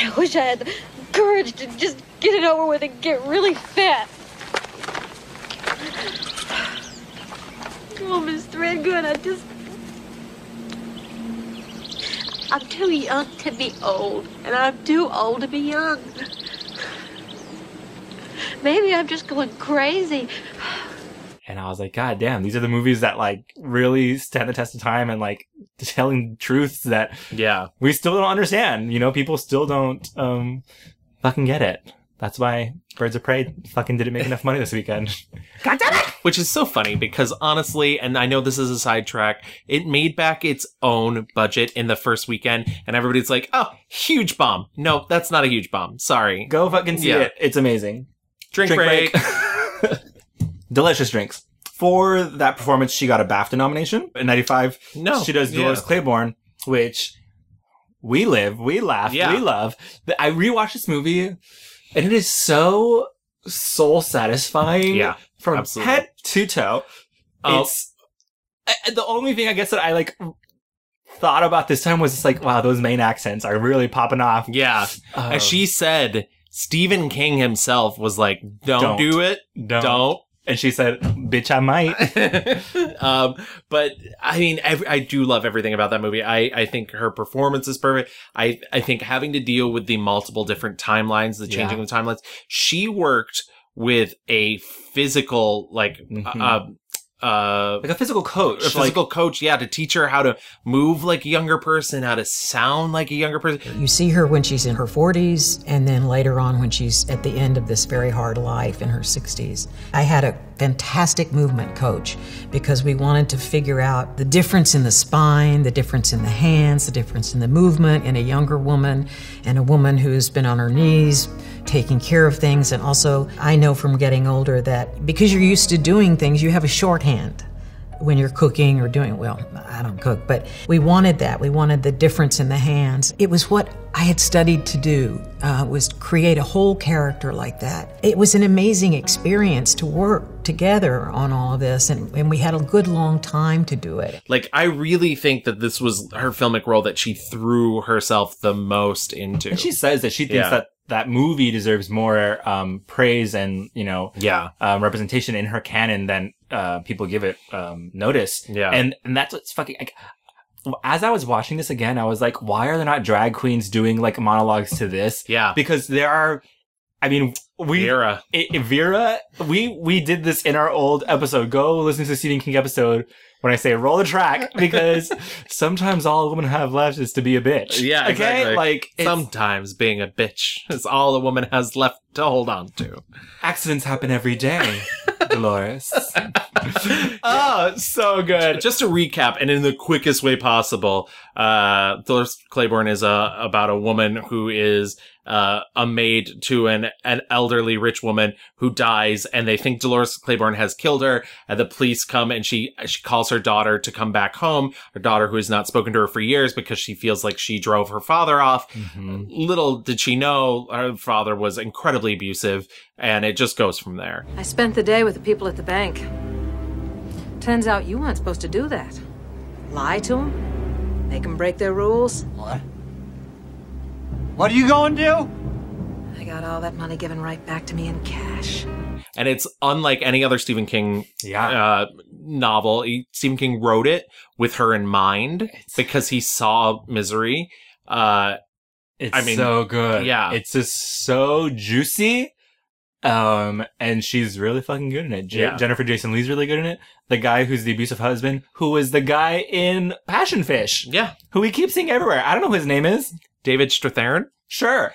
I wish I had the courage to just get it over with and get really fat. Oh, Miss Threadgood, I'm too young to be old, and I'm too old to be young. Maybe I'm just going crazy. And I was like, God damn, these are the movies that, like, really stand the test of time and, like, telling truths that we still don't understand. You know, people still don't fucking get it. That's why Birds of Prey fucking didn't make enough money this weekend. God damn it! Which is so funny because, honestly, and I know this is a sidetrack, it made back its own budget in the first weekend, and everybody's like, oh, huge bomb. No, that's not a huge bomb. Sorry. Go fucking see it. It's amazing. Drink break. Delicious drinks. For that performance, she got a BAFTA nomination. In 95, she does Dolores Claiborne, which we live, we laugh, we love. I rewatched this movie, and it is so soul-satisfying from head to toe. Oh. The only thing I guess that I, like, thought about this time was just like, wow, those main accents are really popping off. Yeah. As she said, Stephen King himself was like, don't do it. Don't. And she said, bitch, I might. But, I mean, I do love everything about that movie. I think her performance is perfect. I think having to deal with the multiple different timelines, the changing of the timelines, she worked with a physical, like... like a physical coach. A physical coach, to teach her how to move like a younger person, how to sound like a younger person. You see her when she's in her 40s, and then later on when she's at the end of this very hard life in her 60s. I had a fantastic movement coach because we wanted to figure out the difference in the spine, the difference in the hands, the difference in the movement in a younger woman and a woman who's been on her knees taking care of things. And also, I know from getting older that because you're used to doing things, you have a shorthand when you're cooking or doing, well, I don't cook, but we wanted that. We wanted the difference in the hands. It was what I had studied to do, was create a whole character like that. It was an amazing experience to work together on all of this, and we had a good long time to do it. Like, I really think that this was her filmic role that she threw herself the most into. And she says that she thinks that movie deserves more praise and, you know, representation in her canon than people give it notice. Yeah. And that's what's fucking... Like, as I was watching this again, I was like, why are there not drag queens doing, like, monologues to this? Yeah. Because there are... I mean, Vera, we did this in our old episode. Go listen to the Stephen King episode when I say roll the track, because sometimes all women have left is to be a bitch. Yeah, okay? Exactly. Like, sometimes being a bitch is all a woman has left to hold on to. Accidents happen every day, Dolores. Oh, so good. Just to recap, and in the quickest way possible, Dolores Claiborne is about a woman who is... a maid to an elderly rich woman who dies, and they think Dolores Claiborne has killed her. And the police come, and she calls her daughter to come back home. Her daughter, who has not spoken to her for years because she feels like she drove her father off. Mm-hmm. Little did she know her father was incredibly abusive, and it just goes from there. I spent the day with the people at the bank. Turns out you weren't supposed to do that. Lie to them, make them break their rules. What? What are you going to do? I got all that money given right back to me in cash. And it's unlike any other Stephen King novel. Stephen King wrote it with her in mind because he saw Misery. It's so good. Yeah. It's just so juicy. And she's really fucking good in it. Jennifer Jason Leigh's really good in it. The guy who's the abusive husband, who was the guy in Passion Fish. Yeah. Who we keep seeing everywhere. I don't know who his name is. David Strathairn? Sure.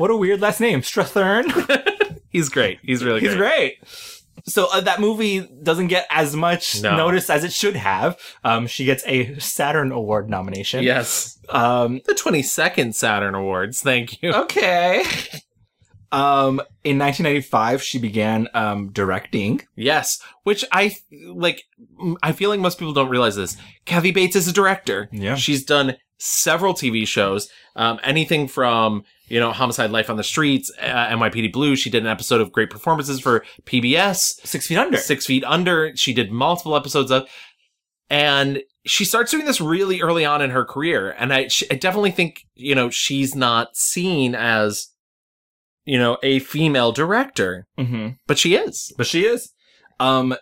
What a weird last name. Strathern. He's great. He's really good. He's great. So that movie doesn't get as much notice as it should have. She gets a Saturn Award nomination. Yes. The 22nd Saturn Awards. Thank you. Okay. In 1995, she began directing. Yes. Which I feel like most people don't realize this. Kathy Bates is a director. Yeah. She's done several TV shows. Anything from... Homicide, Life on the Streets, NYPD Blue. She did an episode of Great Performances for PBS. 6 Feet Under. 6 Feet Under. She did multiple episodes of. And she starts doing this really early on in her career. And I definitely think, she's not seen as, a female director. Mm-hmm. But she is. In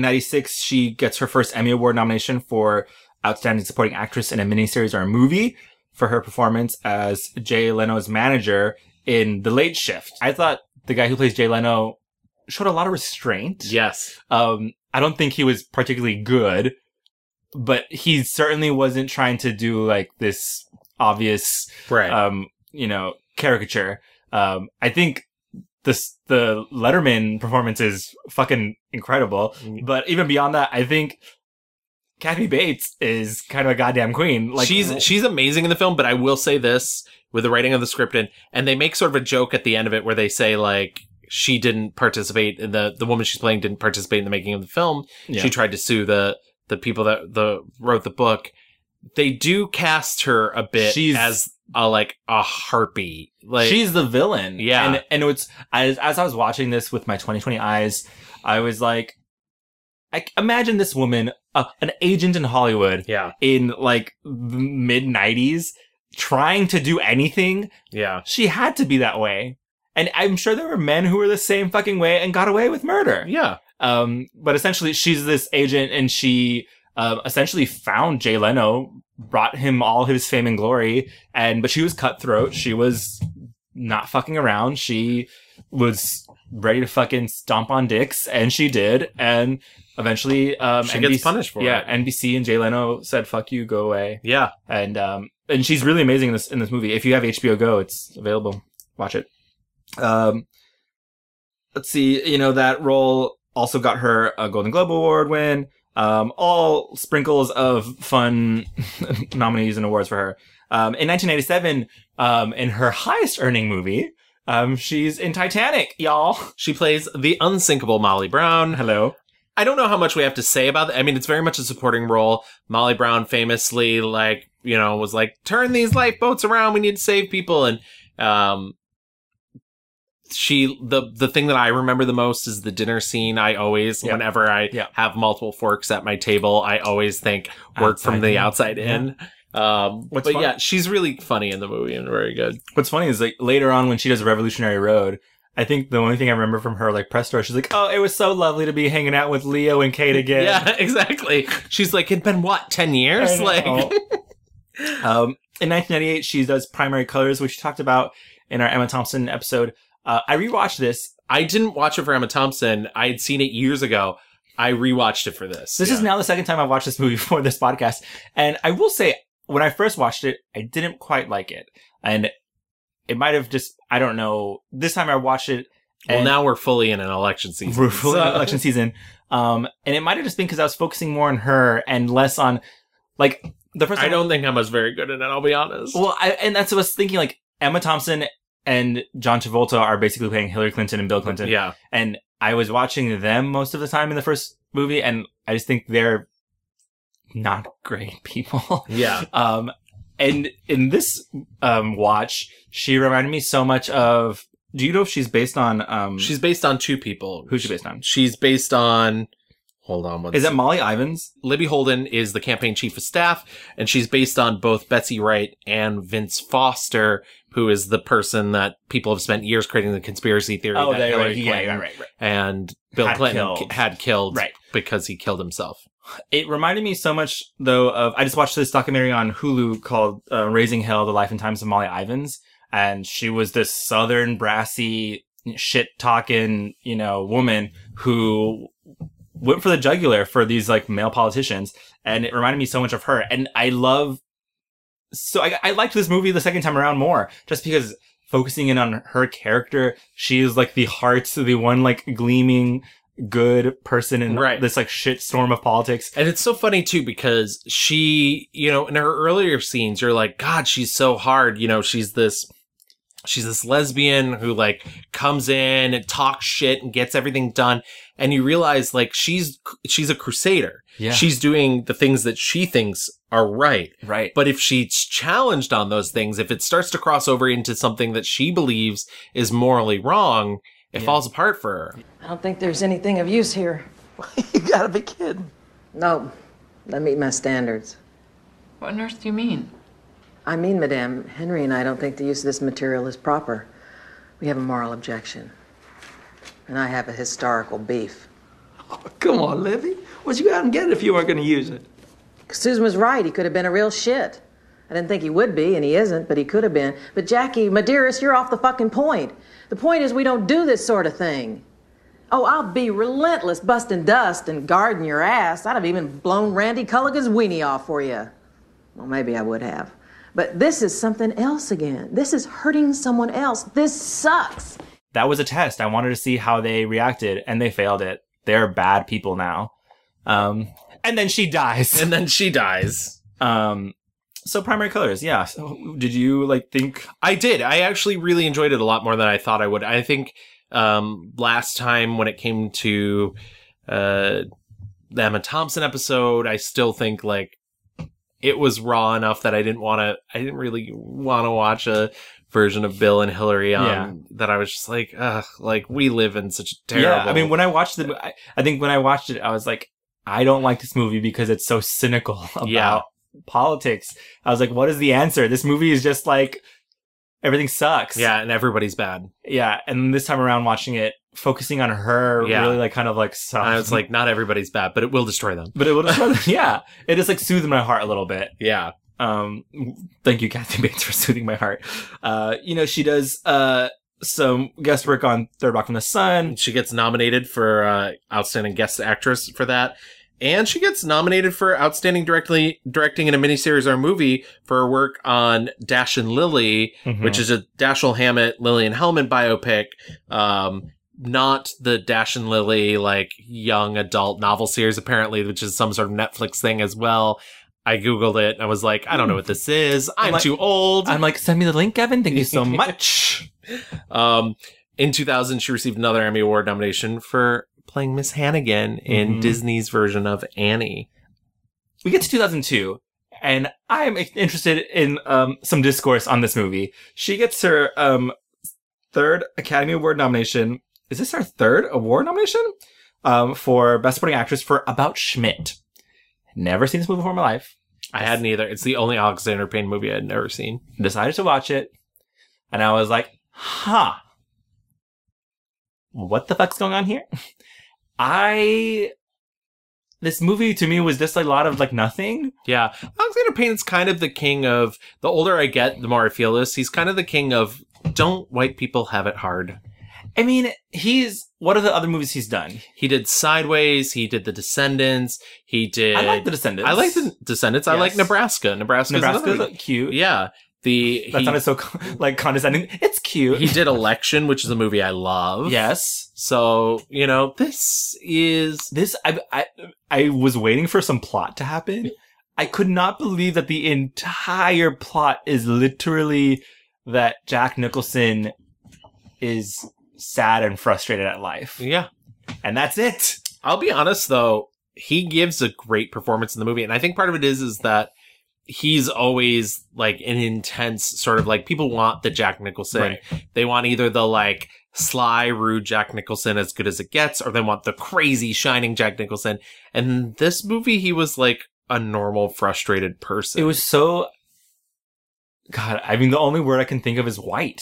96, she gets her first Emmy Award nomination for Outstanding Supporting Actress in a Miniseries or a Movie, for her performance as Jay Leno's manager in The Late Shift. I thought the guy who plays Jay Leno showed a lot of restraint. Yes. I don't think he was particularly good, but he certainly wasn't trying to do this obvious, right. Caricature. I think the Letterman performance is fucking incredible. Mm-hmm. But even beyond that, I think Kathy Bates is kind of a goddamn queen. She's amazing in the film, but I will say this with the writing of the script and they make sort of a joke at the end of it where they say she didn't participate in the woman she's playing didn't participate in the making of the film. Yeah. She tried to sue the people that wrote the book. They do cast her a bit as a harpy. She's the villain. Yeah. And it's as I was watching this with my 20/20 eyes, I was like, I imagine this woman, an agent in Hollywood, in mid 90s, trying to do anything. Yeah, she had to be that way, and I'm sure there were men who were the same fucking way and got away with murder. Yeah, but essentially, she's this agent, and she essentially found Jay Leno, brought him all his fame and glory, but she was cutthroat. She was not fucking around. She was ready to fucking stomp on dicks, and she did, and eventually she gets punished for it. Yeah, NBC and Jay Leno said, "Fuck you, go away." Yeah, and she's really amazing in this movie. If you have HBO Go, it's available. Watch it. Let's see. That role also got her a Golden Globe Award win. All sprinkles of fun nominees and awards for her. In 1987, in her highest earning movie. She's in Titanic, y'all. She plays the unsinkable Molly Brown. Hello. I don't know how much we have to say about that. I mean, it's very much a supporting role. Molly Brown famously, was like, turn these lifeboats around. We need to save people. And she, the thing that I remember the most is the dinner scene. I always, whenever I have multiple forks at my table, I always think work outside from the outside in. Yeah. She's really funny in the movie and very good. What's funny is later on when she does Revolutionary Road, I think the only thing I remember from her press store, she's like, "Oh, it was so lovely to be hanging out with Leo and Cate again." Yeah, exactly. She's like, "It's been what, 10 years?" In 1998, she does Primary Colors, which we talked about in our Emma Thompson episode. I rewatched this. I didn't watch it for Emma Thompson. I had seen it years ago. I rewatched it for this. This is now the second time I've watched this movie for this podcast, and I will say, when I first watched it, I didn't quite like it. And it might have just, I don't know. This time I watched it. Well, now we're fully in an election season. We're fully in an election season. And it might have just been because I was focusing more on her and less on, the first time. I don't think I was very good at it, I'll be honest. Well, and that's what I was thinking. Emma Thompson and John Travolta are basically playing Hillary Clinton and Bill Clinton. Yeah. And I was watching them most of the time in the first movie. And I just think they're not great people. Yeah. And in this watch, she reminded me so much of... Do you know if she's based on... she's based on two people. Who's she based on? She's based on... Hold on. Is that Molly Ivins? Libby Holden is the campaign chief of staff, and she's based on both Betsy Wright and Vince Foster, who is the person that people have spent years creating the conspiracy theory that Hillary Clinton and Bill Clinton had killed because he killed himself. It reminded me so much, though, of... I just watched this documentary on Hulu called Raising Hell, The Life and Times of Molly Ivins. And she was this southern, brassy, shit-talking, woman who went for the jugular for these, male politicians. And it reminded me so much of her. And I liked this movie the second time around more. Just because focusing in on her character. She is like the heart, the one like gleaming good person in this like shit storm of politics. And it's so funny too, because she, you know, in her earlier scenes, you're like, God, she's so hard. You know, she's this lesbian who like comes in and talks shit and gets everything done. And you realize like she's a crusader. Yeah. She's doing the things that she thinks are right. Right. But if she's challenged on those things, if it starts to cross over into something that she believes is morally wrong, it falls apart for her. I don't think there's anything of use here. You gotta be kidding. No, that meet my standards. What on earth do you mean? I mean, Madame, Henry and I don't think the use of this material is proper. We have a moral objection. And I have a historical beef. Oh, come on, Livy. What'd you go out and get it if you weren't gonna use it? Susan was right. He could have been a real shit. I didn't think he would be, and he isn't, but he could have been. But Jackie, my dearest, you're off the fucking point. The point is we don't do this sort of thing. Oh, I'll be relentless busting dust and guarding your ass. I'd have even blown Randy Culligan's weenie off for you. Well, maybe I would have. But this is something else again. This is hurting someone else. This sucks. That was a test. I wanted to see how they reacted, and they failed it. They're bad people now. And then she dies. So Primary Colors, yeah. So did you like think? I did. I actually really enjoyed it a lot more than I thought I would. I think last time when it came to the Emma Thompson episode, I still think like it was raw enough that I didn't really want to watch a version of Bill and Hillary on that I was just like, ugh, like we live in such a terrible. Yeah, I mean, when I watched it, I think when I watched it, I was like, I don't like this movie because it's so cynical about politics. I was like, what is the answer? This movie is just like, everything sucks. Yeah, and everybody's bad. Yeah, and this time around watching it, focusing on her really like kind of like sucks. And I was like, not everybody's bad, but it will destroy them. Yeah. It just like soothed my heart a little bit. Yeah. Thank you, Kathy Bates, for soothing my heart. You know, she does some guest work on Third Rock from the Sun. She gets nominated for Outstanding Guest Actress for that. And she gets nominated for Outstanding Directing in a Miniseries or Movie for her work on Dash and Lily, which is a Dashiell Hammett, Lillian Hellman biopic. Not the Dash and Lily, like, young adult novel series, apparently, which is some sort of Netflix thing as well. I Googled it. And I was like, I don't know what this is. I'm like, too old. I'm like, send me the link, Evan. Thank you so much. In 2000, she received another Emmy Award nomination for playing Miss Hannigan in Disney's version of Annie. We get to 2002, and I'm interested in some discourse on this movie. She gets her third Academy Award nomination. Is this her third award nomination? For Best Supporting Actress for About Schmidt. Never seen this movie before in my life. I hadn't either. It's the only Alexander Payne movie I had never seen. Decided to watch it, and I was like, huh. What the fuck's going on here? This movie to me was just a lot of like nothing. Yeah. Alexander Payne is kind of the king of, the older I get, the more I feel this. He's kind of the king of, don't white people have it hard? I mean, what are the other movies he's done? He did Sideways. He did The Descendants. I like The Descendants. Yes. I like Nebraska. Nebraska's cute. Yeah. That sounded so like condescending. It's cute. He did Election, which is a movie I love. Yes. So, you know, this is. I was waiting for some plot to happen. I could not believe that the entire plot is literally that Jack Nicholson is sad and frustrated at life. Yeah. And that's it. I'll be honest, though. He gives a great performance in the movie. And I think part of it is that he's always like an intense sort of like, people want the Jack Nicholson. Right. They want either the like sly, rude Jack Nicholson as good as it gets, or they want the crazy shining Jack Nicholson. And this movie, he was like a normal, frustrated person. It was so, God, I mean, the only word I can think of is white.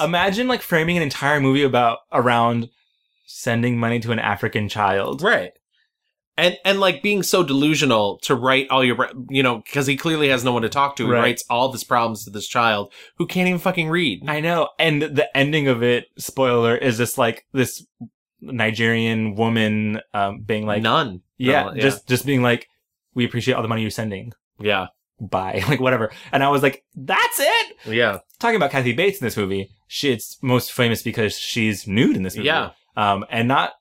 Imagine like framing an entire movie around sending money to an African child. Right. And like being so delusional to write all your, you know, because he clearly has no one to talk to. He writes all these problems to this child who can't even fucking read. I know. And the ending of it, spoiler, is just like this Nigerian woman being like, none. Yeah, no, yeah. Just being like, we appreciate all the money you're sending. Yeah. bye, like whatever. And I was like, that's it. Yeah. Talking about Kathy Bates in this movie, she's most famous because she's nude in this movie. Yeah. And not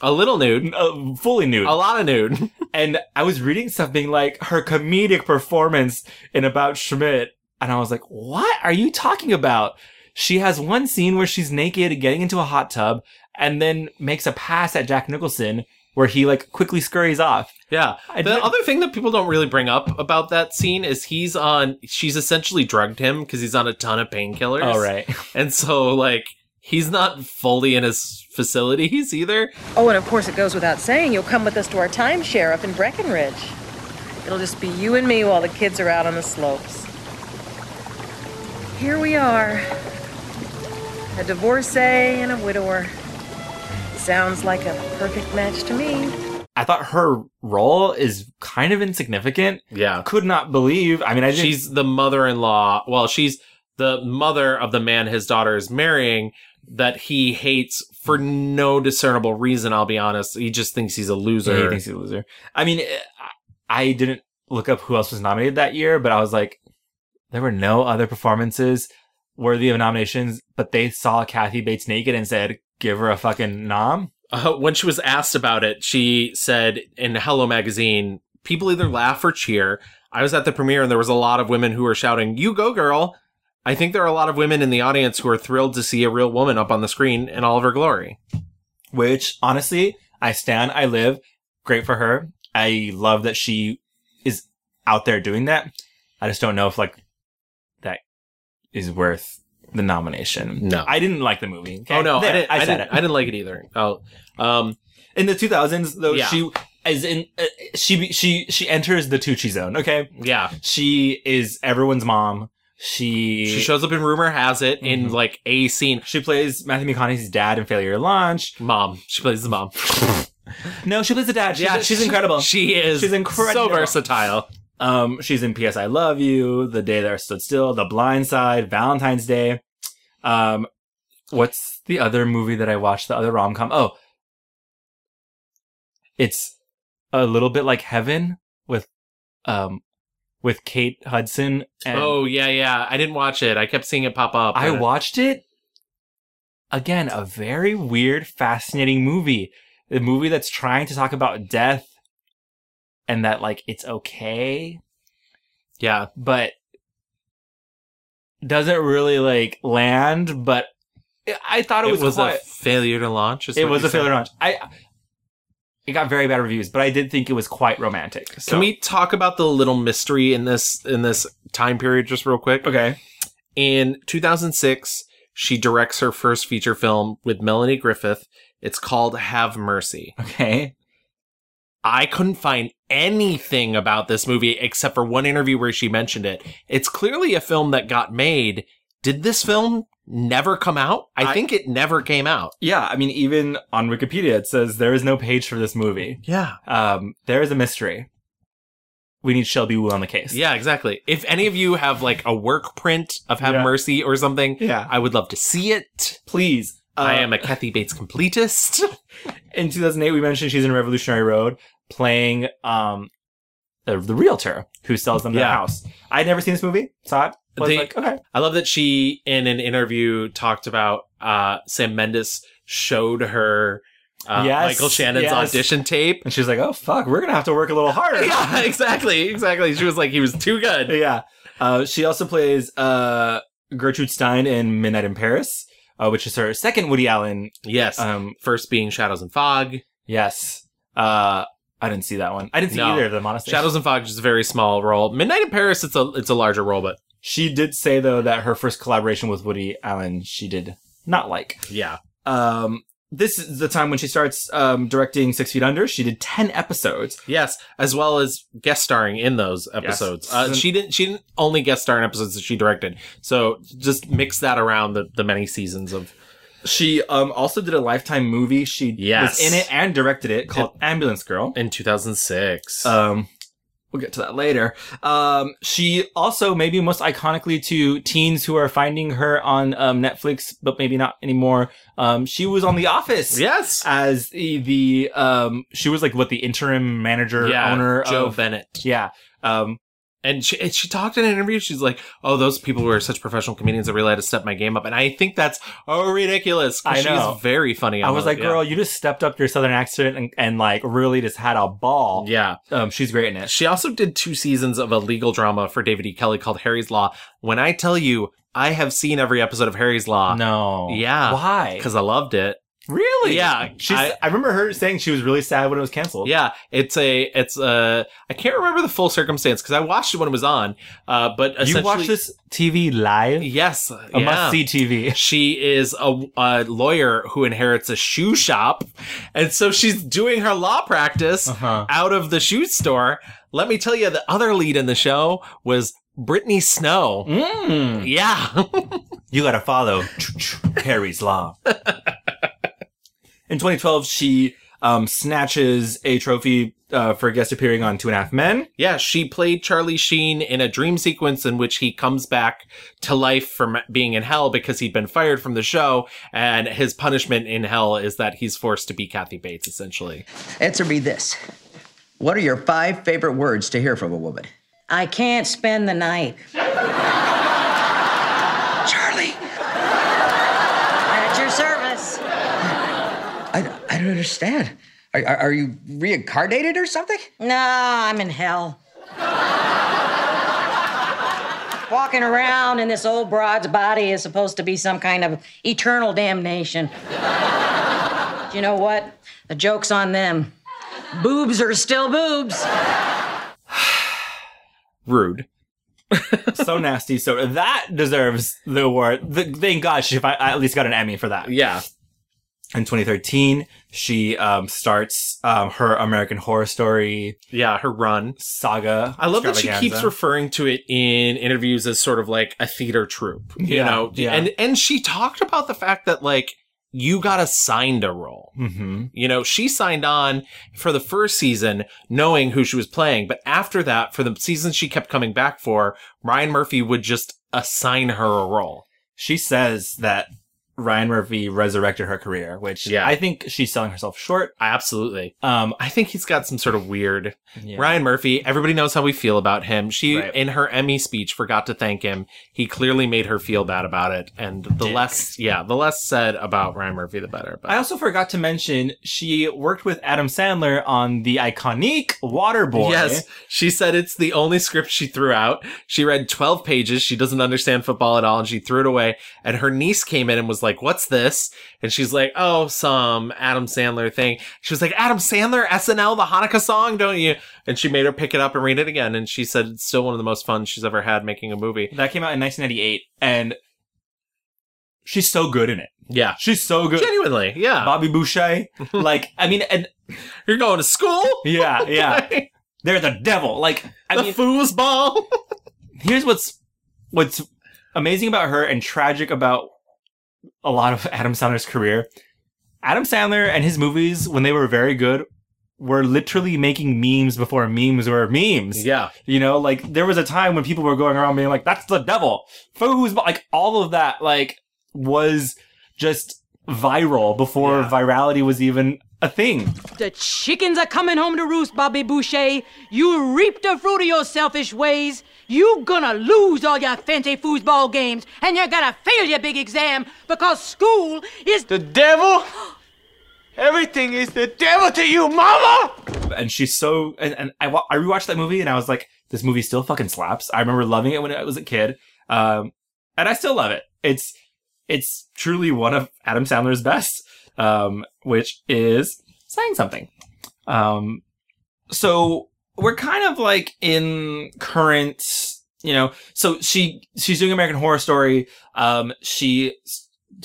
a little nude, fully nude, a lot of nude. And I was reading stuff being like, her comedic performance in About Schmidt. And I was like, what are you talking about? She has one scene where she's naked getting into a hot tub and then makes a pass at Jack Nicholson where he like quickly scurries off. Yeah. The other thing that people don't really bring up about that scene is she's essentially drugged him because he's on a ton of painkillers. Oh, right. And so like, he's not fully in his facilities either. Oh, and of course it goes without saying, you'll come with us to our timeshare up in Breckenridge. It'll just be you and me while the kids are out on the slopes. Here we are. A divorcee and a widower. Sounds like a perfect match to me. I thought her role is kind of insignificant. Yeah. Could not believe. I mean, she's the mother-in-law. Well, she's the mother of the man his daughter is marrying that he hates for no discernible reason, I'll be honest. He just thinks he's a loser. Yeah, he thinks he's a loser. I mean, I didn't look up who else was nominated that year, but I was like, there were no other performances worthy of nominations, but they saw Kathy Bates naked and said, give her a fucking nom. When she was asked about it, she said in Hello Magazine, people either laugh or cheer. I was at the premiere and there was a lot of women who were shouting, you go, girl. I think there are a lot of women in the audience who are thrilled to see a real woman up on the screen in all of her glory. Which, honestly, I stand, I live. Great for her. I love that she is out there doing that. I just don't know if like that is worth the nomination. No. I didn't like the movie. Okay? Oh, no. I didn't like it either. Oh, in the 2000s, though, yeah. She enters the Tucci zone, okay? Yeah. She is everyone's mom. She shows up in Rumor Has It in like a scene. She plays Matthew McConaughey's dad in Failure to Launch. Mom. She plays the mom. No, she plays the dad. She's incredible. She is. She's incredible. So versatile. She's in P.S. I Love You, The Day That I Stood Still, The Blind Side, Valentine's Day. What's the other movie that I watched? The other rom-com? Oh, it's a little bit like Heaven with Kate Hudson. And oh, yeah, yeah. I didn't watch it. I kept seeing it pop up. I watched it. Again, a very weird, fascinating movie. The movie that's trying to talk about death. And that, like, it's okay. Yeah. But doesn't really, like, land. But I thought it was a failure to launch. It was a failure to launch. It got very bad reviews, but I did think it was quite romantic. So. Can we talk about the little mystery in this time period just real quick? Okay. In 2006, she directs her first feature film with Melanie Griffith. It's called Have Mercy. Okay. I couldn't find anything about this movie except for one interview where she mentioned it. It's clearly a film that got made. Did this film never come out? I think it never came out. Yeah. I mean, even on Wikipedia, it says there is no page for this movie. Yeah. There is a mystery. We need Shelby Wu on the case. Yeah, exactly. If any of you have like a work print of Have Mercy or something, I would love to see it. Please. I am a Kathy Bates completist. In 2008, we mentioned she's in Revolutionary Road playing the realtor who sells them the house. I'd never seen this movie. Saw it. Okay. I love that she, in an interview, talked about Sam Mendes showed her Michael Shannon's audition tape. And she was like, oh, fuck, we're going to have to work a little harder. Yeah, exactly. She was like, he was too good. Yeah. She also plays Gertrude Stein in Midnight in Paris. Which is her second Woody Allen. Yes. First being Shadows and Fog. Yes. I didn't see that one. I didn't see either of them, honestly. Shadows and Fog is a very small role. Midnight in Paris, it's a larger role, but... She did say, though, that her first collaboration with Woody Allen, she did not like. Yeah. This is the time when she starts directing 6 Feet Under. She did 10 episodes. Yes, as well as guest starring in those episodes. Yes. She didn't only guest star in episodes that she directed. So just mix that around the many seasons of... She also did a Lifetime movie. She was in it and directed it called Ambulance Girl. In 2006. We'll get to that later. She also, maybe most iconically to teens who are finding her on Netflix, but maybe not anymore. She was on The Office. Yes. As she was like, the interim manager owner of Joe Bennett. Yeah. And she talked in an interview. She's like, oh, those people were such professional comedians. I really had to step my game up. And I think that's ridiculous. I know. She's very funny. I was like, girl, you just stepped up your Southern accent and like really just had a ball. Yeah. She's great in it. She also did 2 seasons of a legal drama for David E. Kelley called Harry's Law. When I tell you, I have seen every episode of Harry's Law. No. Yeah. Why? Because I loved it. Really? Yeah. I remember her saying she was really sad when it was canceled. Yeah. It's I can't remember the full circumstance because I watched it when it was on. But essentially, you watched this TV live? Yes. A must-see TV. She is a lawyer who inherits a shoe shop. And so she's doing her law practice out of the shoe store. Let me tell you, the other lead in the show was Brittany Snow. Mm. Yeah. You gotta follow Harry's Law. In 2012, she snatches a trophy for a guest appearing on 2.5 Men. Yeah, she played Charlie Sheen in a dream sequence in which he comes back to life from being in hell because he'd been fired from the show. And his punishment in hell is that he's forced to be Kathy Bates, essentially. Answer me this. What are your 5 favorite words to hear from a woman? I can't spend the night. Charlie. At your service. I don't understand. Are you reincarnated or something? No, I'm in hell. Walking around in this old broad's body is supposed to be some kind of eternal damnation. You know what? The joke's on them. Boobs are still boobs. Rude. So nasty. So that deserves the award. Thank God I at least got an Emmy for that. Yeah. In 2013, she starts her American Horror Story. Yeah, her run. Saga. I love that she keeps referring to it in interviews as sort of like a theater troupe. You know? Yeah. And she talked about the fact that, like, you got assigned a role. Mm-hmm. You know, she signed on for the first season knowing who she was playing. But after that, for the seasons she kept coming back for, Ryan Murphy would just assign her a role. She says that Ryan Murphy resurrected her career, which I think she's selling herself short. Absolutely. I think he's got some sort of weird... Yeah. Ryan Murphy, everybody knows how we feel about him. She, in her Emmy speech, forgot to thank him. He clearly made her feel bad about it. And the less said about Ryan Murphy, the better. But I also forgot to mention, she worked with Adam Sandler on the iconic Waterboy. Yes. She said it's the only script she threw out. She read 12 pages. She doesn't understand football at all. And she threw it away. And her niece came in and was like, what's this? And she's like, oh, some Adam Sandler thing. She was like, Adam Sandler, SNL, the Hanukkah song, don't you? And she made her pick it up and read it again. And she said it's still one of the most fun she's ever had making a movie. That came out in 1998. And she's so good in it. Yeah. She's so good. Genuinely, yeah. Bobby Boucher. Like, I mean, and you're going to school? Yeah, yeah. Like, they're the devil. Like, I mean, foosball. Here's what's amazing about her and tragic about a lot of Adam Sandler's career. Adam Sandler and his movies, when they were very good, were literally making memes before memes were memes. Yeah. You know, like, there was a time when people were going around being like, that's the devil. Foosball. Like, all of that, like, was just viral before virality was even a thing. The chickens are coming home to roost, Bobby Boucher. You reap the fruit of your selfish ways. You gonna lose all your fancy foosball games, and you're gonna fail your big exam because school is the devil. Everything is the devil to you, mama. And she's so... And I rewatched that movie, and I was like, this movie still fucking slaps. I remember loving it when I was a kid, and I still love it. It's truly one of Adam Sandler's best. Which is saying something. So we're kind of like in current, you know, so she's doing American Horror Story. She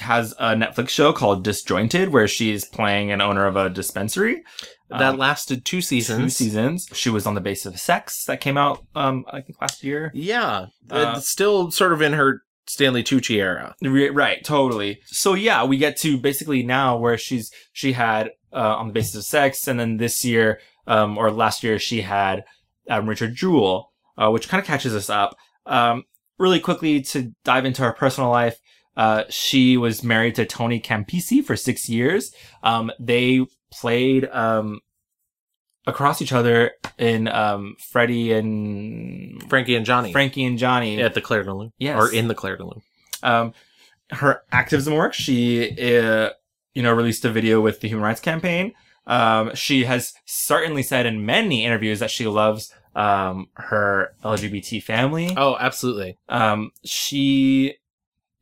has a Netflix show called Disjointed, where she's playing an owner of a dispensary. That lasted 2 seasons. 2 seasons. She was on The Basis of Sex. That came out, I think last year. Yeah. It's still sort of in her Stanley Tucci era. Right, totally. So yeah, we get to basically now where she had On the Basis of Sex, and then this year, or last year, she had Richard Jewell, which kind of catches us up. Really quickly to dive into her personal life, she was married to Tony Campisi for 6 years. They played across each other in Frankie and Johnny at the Claire de Lune. Yes, or in the Claire de Lune. Her activism work. She released a video with the Human Rights Campaign. She has certainly said in many interviews that she loves her LGBT family. Oh, absolutely. She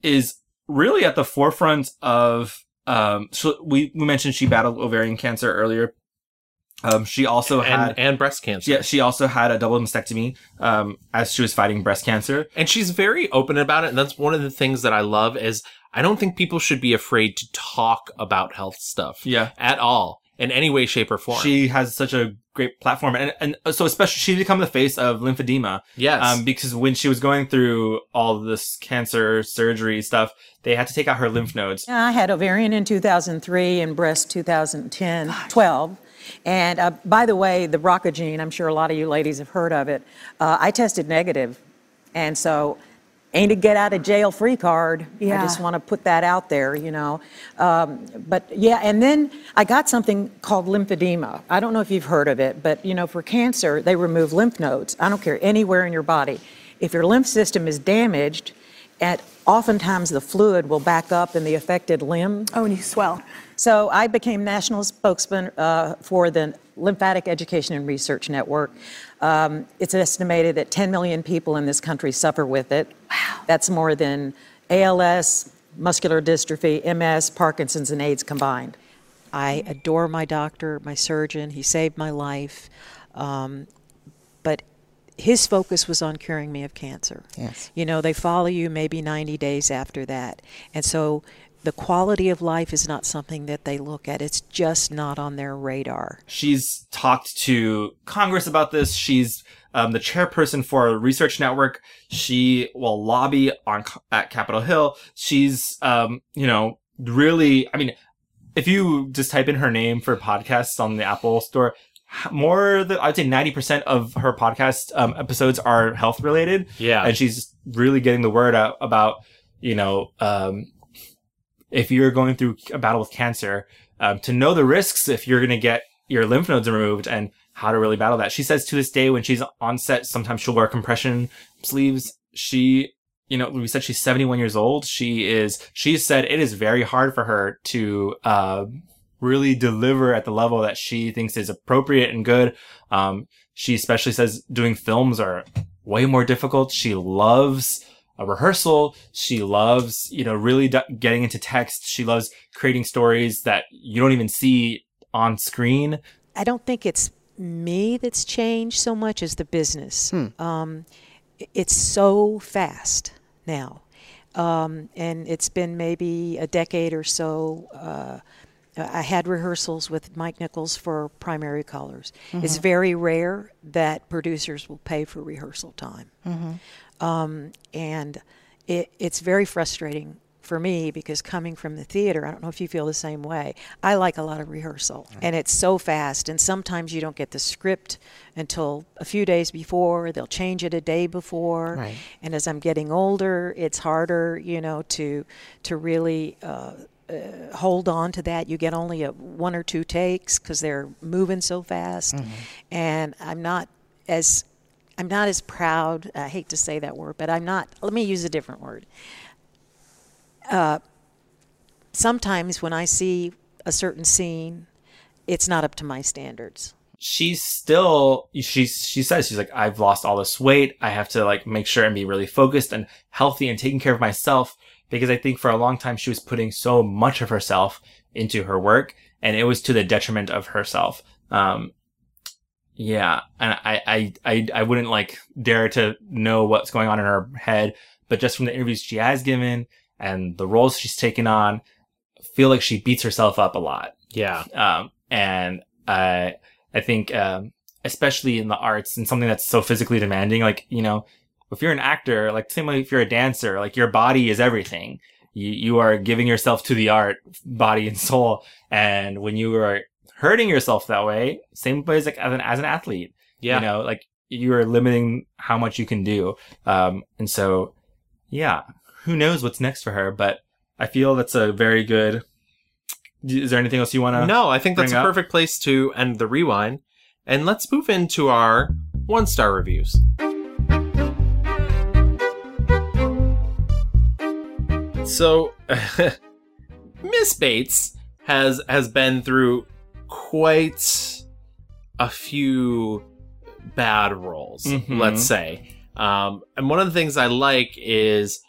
is really at the forefront of so we mentioned she battled ovarian cancer earlier. She also had breast cancer. Yeah, she also had a double mastectomy as she was fighting breast cancer. And she's very open about it. And that's one of the things that I love is I don't think people should be afraid to talk about health stuff. Yeah. At all. In any way, shape, or form. She has such a great platform. And so especially she became the face of lymphedema. Yes. Because when she was going through all this cancer surgery stuff, they had to take out her lymph nodes. I had ovarian in 2003 and breast 2012. And by the way, the BRCA gene, I'm sure a lot of you ladies have heard of it. I tested negative. And so ain't a get out of jail free card. Yeah. I just want to put that out there, you know. But yeah, and then I got something called lymphedema. I don't know if you've heard of it, but you know, for cancer, they remove lymph nodes. I don't care, anywhere in your body. If your lymph system is damaged, oftentimes the fluid will back up in the affected limb. Oh, and you swell. So I became national spokesman for the Lymphatic Education and Research Network. It's estimated that 10 million people in this country suffer with it. Wow. That's more than ALS, muscular dystrophy, MS, Parkinson's, and AIDS combined. I adore my doctor, my surgeon. He saved my life. But his focus was on curing me of cancer. Yes. You know, they follow you maybe 90 days after that. And so the quality of life is not something that they look at. It's just not on their radar. She's talked to Congress about this. She's the chairperson for a research network. She will lobby at Capitol Hill. She's, really, I mean, if you just type in her name for podcasts on the Apple store, more than, I'd say 90% of her podcast episodes are health related. Yeah. And she's really getting the word out about, if you're going through a battle with cancer, to know the risks if you're going to get your lymph nodes removed and how to really battle that. She says to this day when she's on set, sometimes she'll wear compression sleeves. She, we said she's 71 years old. She said it is very hard for her to really deliver at the level that she thinks is appropriate and good. She especially says doing films are way more difficult. She loves a rehearsal. She loves, really getting into text. She loves creating stories that you don't even see on screen. I don't think it's me that's changed so much as the business. It's so fast now. And it's been maybe a decade or so. I had rehearsals with Mike Nichols for Primary Colors. Mm-hmm. It's very rare that producers will pay for rehearsal time. Mm-hmm. And it's very frustrating for me because coming from the theater, I don't know if you feel the same way. I like a lot of rehearsal, and it's so fast. And sometimes you don't get the script until a few days before. They'll change it a day before. Right. And as I'm getting older, it's harder, to really hold on to that. You get only one or two takes because they're moving so fast. Mm-hmm. And I'm not as proud, I hate to say that word, but I'm not, let me use a different word. Sometimes when I see a certain scene, it's not up to my standards. She says, I've lost all this weight. I have to make sure and be really focused and healthy and taking care of myself, because I think for a long time she was putting so much of herself into her work and it was to the detriment of herself. Yeah, and I wouldn't dare to know what's going on in her head, but just from the interviews she has given and the roles she's taken on, I feel like she beats herself up a lot. Yeah. And I think especially in the arts and something that's so physically demanding, if you're an actor, same way if you're a dancer, your body is everything. You are giving yourself to the art, body and soul, and when you are hurting yourself that way, same way as an athlete. Yeah. You are limiting how much you can do. And so, yeah, who knows what's next for her, but I feel that's a very good. Is there anything else you want to? No, I think that's a perfect place to end the rewind. And let's move into our 1-star reviews. So, Miss Bates has been through quite a few bad roles, mm-hmm. let's say. And one of the things I like is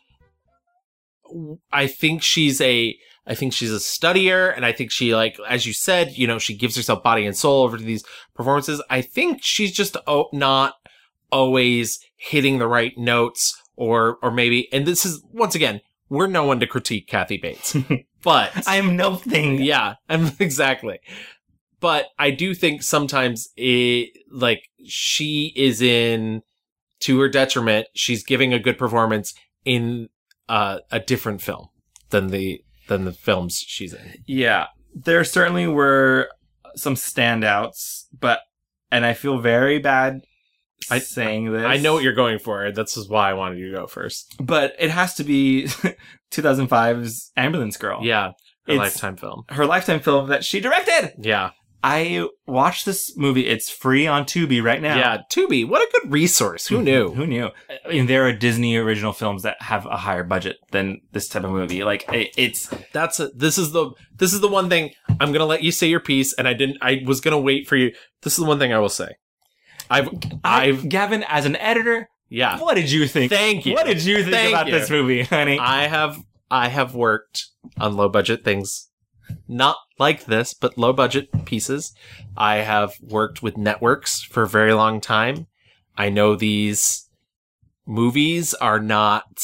I think she's a studier, and I think she, like, as you said, you know, she gives herself body and soul over to these performances. I think she's just not always hitting the right notes, or maybe, and this is, once again, we're no one to critique Kathy Bates, but I am no thing. Yeah, exactly. But I do think sometimes she is in, to her detriment, she's giving a good performance in a different film than the films she's in. Yeah, there certainly were some standouts, and I feel very bad saying this. I know what you're going for. This is why I wanted you to go first. But it has to be 2005's Ambulance Girl. Yeah, it's Lifetime film. Her Lifetime film that she directed. Yeah. I watched this movie. It's free on Tubi right now. Yeah, Tubi. What a good resource. Who knew? Who knew? I mean, there are Disney original films that have a higher budget than this type of movie. Like, this is the one thing I'm gonna let you say your piece, and I didn't. I was gonna wait for you. This is the one thing I will say. Gavin, as an editor, yeah. What did you think? Thank you. What did you think about this movie, honey? I have worked on low budget things. Not like this, but low budget pieces. I have worked with networks for a very long time. I know these movies are not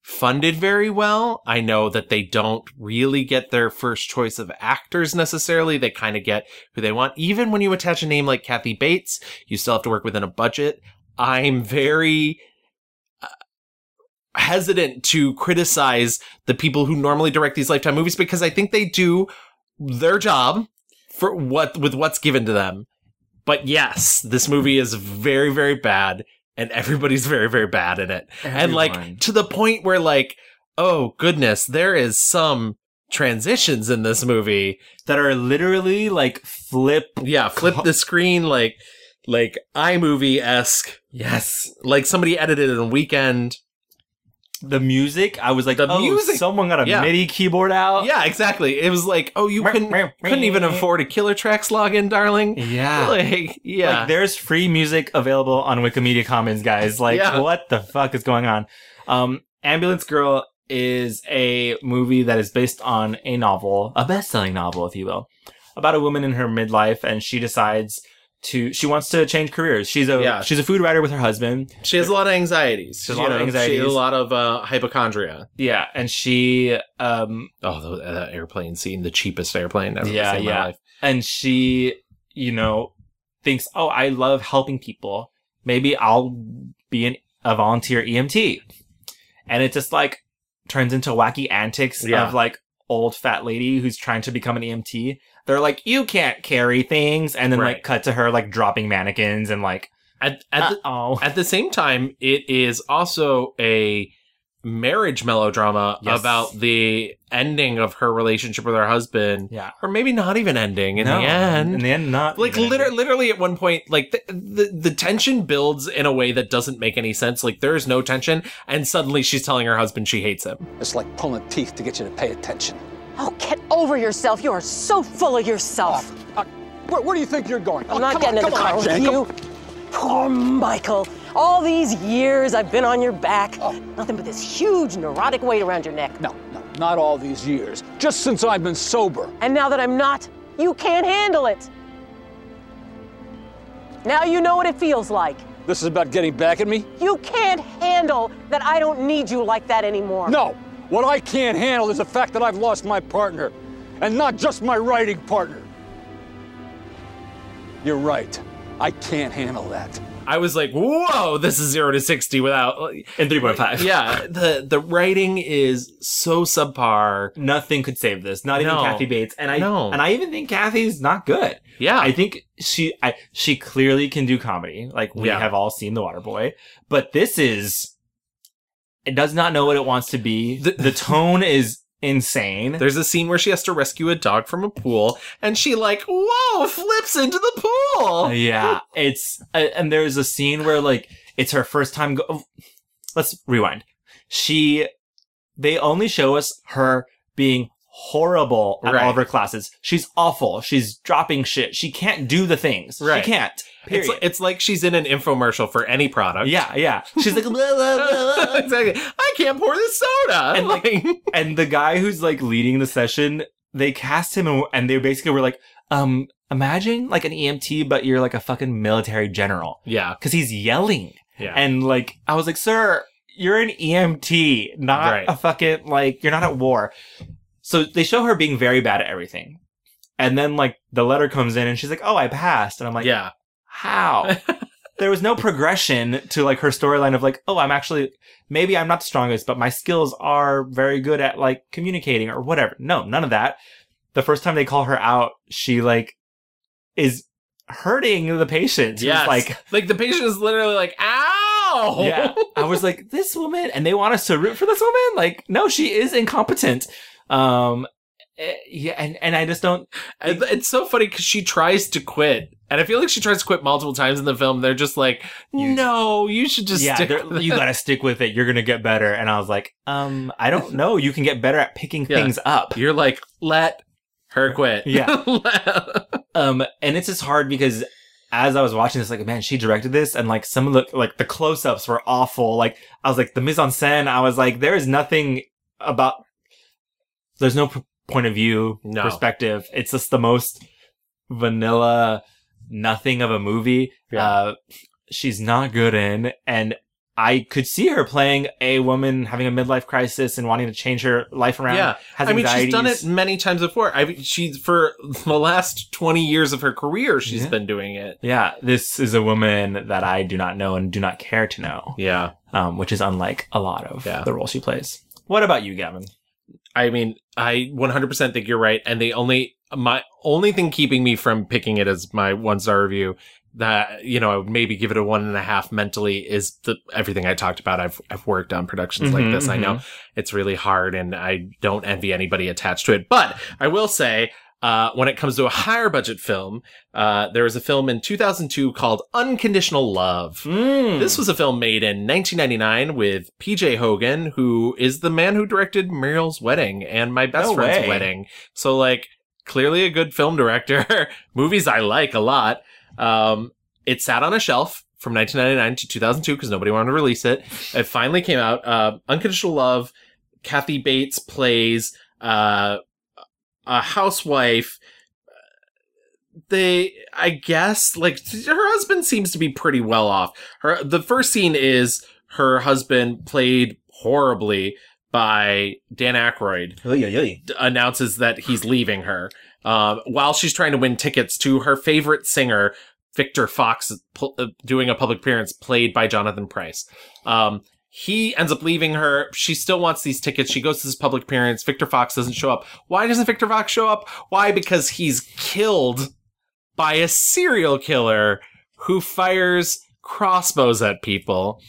funded very well. I know that they don't really get their first choice of actors necessarily. They kind of get who they want. Even when you attach a name like Kathy Bates, you still have to work within a budget. I'm very hesitant to criticize the people who normally direct these Lifetime movies, because I think they do their job for what's given to them. But yes, this movie is very, very bad, and everybody's very, very bad in it. Everyone. And to the point where oh goodness, there is some transitions in this movie that are literally flip the screen, like iMovie-esque. Yes. Like somebody edited it in a weekend. The music, I was like, someone got a MIDI keyboard out. Yeah, exactly. It was like, oh, you couldn't even afford a Killer Trax login, darling. Yeah. There's free music available on Wikimedia Commons, guys. What the fuck is going on? Ambulance Girl is a movie that is based on a novel, a best-selling novel, if you will, about a woman in her midlife, and she decides she wants to change careers. She's a food writer with her husband. She has a lot of anxieties. She has a lot of hypochondria. Yeah, and she that airplane scene, the cheapest airplane I've ever seen in my life. And she, thinks, oh, I love helping people. Maybe I'll be a volunteer EMT. And it just turns into wacky antics of old fat lady who's trying to become an EMT. They're like, you can't carry things, and then cut to her dropping mannequins and At the same time, it is also a marriage melodrama about the ending of her relationship with her husband, or maybe not even ending the end. In the end, not literally at one point, the tension builds in a way that doesn't make any sense. There is no tension, and suddenly she's telling her husband she hates him. It's like pulling teeth to get you to pay attention. Oh, get over yourself. You are so full of yourself. Where do you think you're going? I'm not getting in the car with you. Poor Michael. All these years I've been on your back. Oh. Nothing but this huge neurotic weight around your neck. No, not all these years. Just since I've been sober. And now that I'm not, you can't handle it. Now you know what it feels like. This is about getting back at me? You can't handle that I don't need you like that anymore. No. What I can't handle is the fact that I've lost my partner, and not just my writing partner. You're right. I can't handle that. I was like, whoa, this is 0 to 60 without... in 3.5. Yeah, the writing is so subpar. Nothing could save this. Not even Kathy Bates. And I even think Kathy's not good. Yeah. I think she clearly can do comedy. We have all seen The Waterboy. But this is... it does not know what it wants to be. The tone is insane. There's a scene where she has to rescue a dog from a pool, and she, like, whoa, flips into the pool. Yeah, it's, and there's a scene where, like, it's her first time. Let's rewind. They only show us her being horrible at all of her classes. She's awful. She's dropping shit. She can't do the things. Right. She can't. Period. It's like she's in an infomercial for any product. Yeah, yeah. She's like, blah, blah, blah, blah. Exactly. I can't pour this soda. And, like, and the guy who's, like, leading the session, they cast him, and they basically were like, imagine, like, an EMT, but you're, like, a fucking military general. Yeah. Because he's yelling. Yeah. And, like, I was like, sir, you're an EMT, not a fucking, like, you're not at war. So they show her being very bad at everything. And then, like, the letter comes in, and she's like, oh, I passed. And I'm like, yeah. How? There was no progression to, like, her storyline of, like, oh, I'm actually, maybe I'm not the strongest, but my skills are very good at, like, communicating or whatever. No, none of that. The first time they call her out, she, like, is hurting the patient. Yes. Like, the patient is literally like, ow! Yeah. I was like, this woman, and they want us to root for this woman? Like, no, she is incompetent. Yeah, and I just don't... It's so funny because she tries to quit. And I feel like she tries to quit multiple times in the film. They're just like, no, you should just stick with it. You gotta stick with it. You're gonna get better. And I was like, I don't know. You can get better at picking things up. You're like, let her quit. Yeah. And it's just hard because as I was watching this, like, man, she directed this. And, like, some of the, like, the close-ups were awful. Like, I was like, the mise-en-scène, I was like, there is nothing about... There's no point of view, perspective. It's just the most vanilla... nothing of a movie. She's not good in, and I could see her playing a woman having a midlife crisis and wanting to change her life around. Has anxieties. She's done it many times before. She's for the last 20 years of her career, she's been doing it. This is a woman that I do not know and do not care to know, which is unlike a lot of the role she plays. What about you, Gavin? I mean, I 100% think you're right, and my only thing keeping me from picking it as my 1-star review, that, you know, I would maybe give it a 1.5 mentally, is everything I talked about. I've worked on productions like this. I know it's really hard, and I don't envy anybody attached to it. But I will say, when it comes to a higher budget film, there was a film in 2002 called Unconditional Love. This was a film made in 1999 with P.J. Hogan, who is the man who directed Muriel's Wedding and My Best Friend's Wedding. So, like, clearly a good film director. Movies I like a lot. It sat on a shelf from 1999 to 2002 because nobody wanted to release it. It finally came out. Unconditional Love. Kathy Bates plays a housewife. I guess, like, her husband seems to be pretty well off. The first scene is her husband, played horribly by Dan Aykroyd, announces that he's leaving her while she's trying to win tickets to her favorite singer, Victor Fox, doing a public appearance, played by Jonathan Pryce. He ends up leaving her. She still wants these tickets. She goes to this public appearance. Victor Fox doesn't show up. Why doesn't Victor Fox show up? Why? Because he's killed by a serial killer who fires crossbows at people.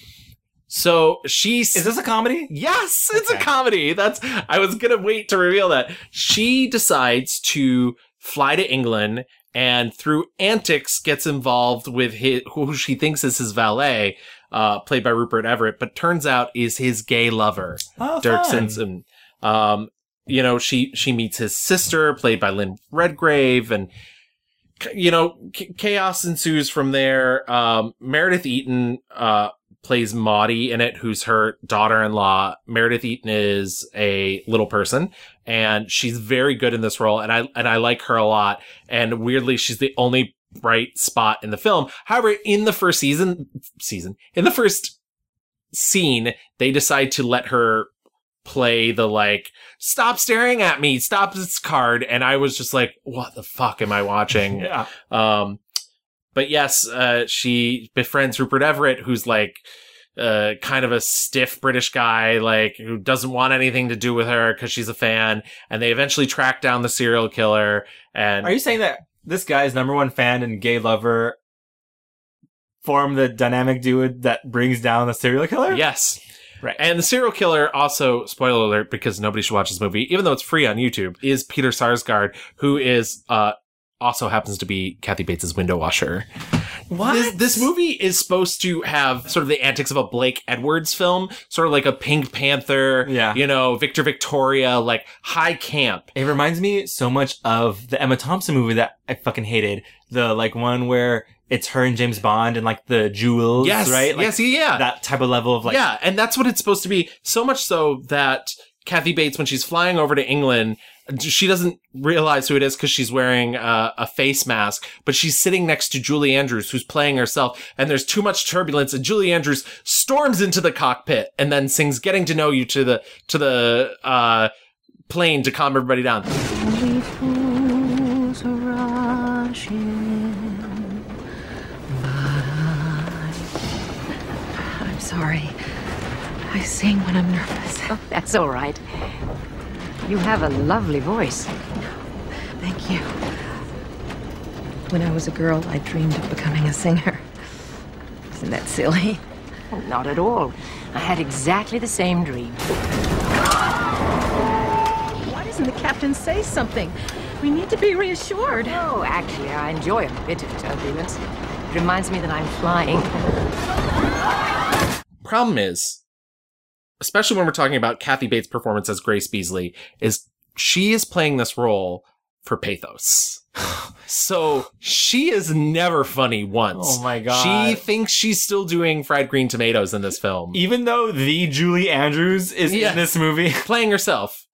So is this a comedy? Yes, it's a comedy. I was going to wait to reveal that. She decides to fly to England and through antics gets involved with who she thinks is his valet, played by Rupert Everett, but turns out is his gay lover, Dirk Simpson. You know, she meets his sister, played by Lynn Redgrave, and, you know, chaos ensues from there. Meredith Eaton, plays Maudie in it, who's her daughter-in-law. Meredith Eaton is a little person, and she's very good in this role, and I like her a lot. And weirdly, she's the only bright spot in the film. However, in the first scene, they decide to let her play the, like, stop staring at me, stop this card, and I was just like, what the fuck am I watching? But yes, she befriends Rupert Everett, who's, like, kind of a stiff British guy, like, who doesn't want anything to do with her because she's a fan. And they eventually track down the serial killer. And are you saying that this guy's number one fan and gay lover form the dynamic duo that brings down the serial killer? Yes. Right. And the serial killer also, spoiler alert, because nobody should watch this movie, even though it's free on YouTube, is Peter Sarsgaard, who is also happens to be Kathy Bates' window washer. What? This movie is supposed to have sort of the antics of a Blake Edwards film, sort of like a Pink Panther, you know, Victor Victoria, like high camp. It reminds me so much of the Emma Thompson movie that I fucking hated. The like one where it's her and James Bond and like the jewels, right? Like, that type of level of like... Yeah, and that's what it's supposed to be. So much so that Kathy Bates, when she's flying over to England... She doesn't realize who it is because she's wearing a face mask, but she's sitting next to Julie Andrews, who's playing herself, and there's too much turbulence, and Julie Andrews storms into the cockpit and then sings Getting to Know You to the plane to calm everybody down. Only fools rush in, but I'm sorry. I sing when I'm nervous. Oh, that's all right. You have a lovely voice. Thank you. When I was a girl, I dreamed of becoming a singer. Isn't that silly? Oh, not at all. I had exactly the same dream. Why doesn't the captain say something? We need to be reassured. Oh, actually, I enjoy a bit of turbulence. It reminds me that I'm flying. Problem is, especially when we're talking about Kathy Bates' performance as Grace Beasley, is she is playing this role for pathos. So she is never funny once. Oh my God. She thinks she's still doing Fried Green Tomatoes in this film. Even though the Julie Andrews is in this movie. Playing herself.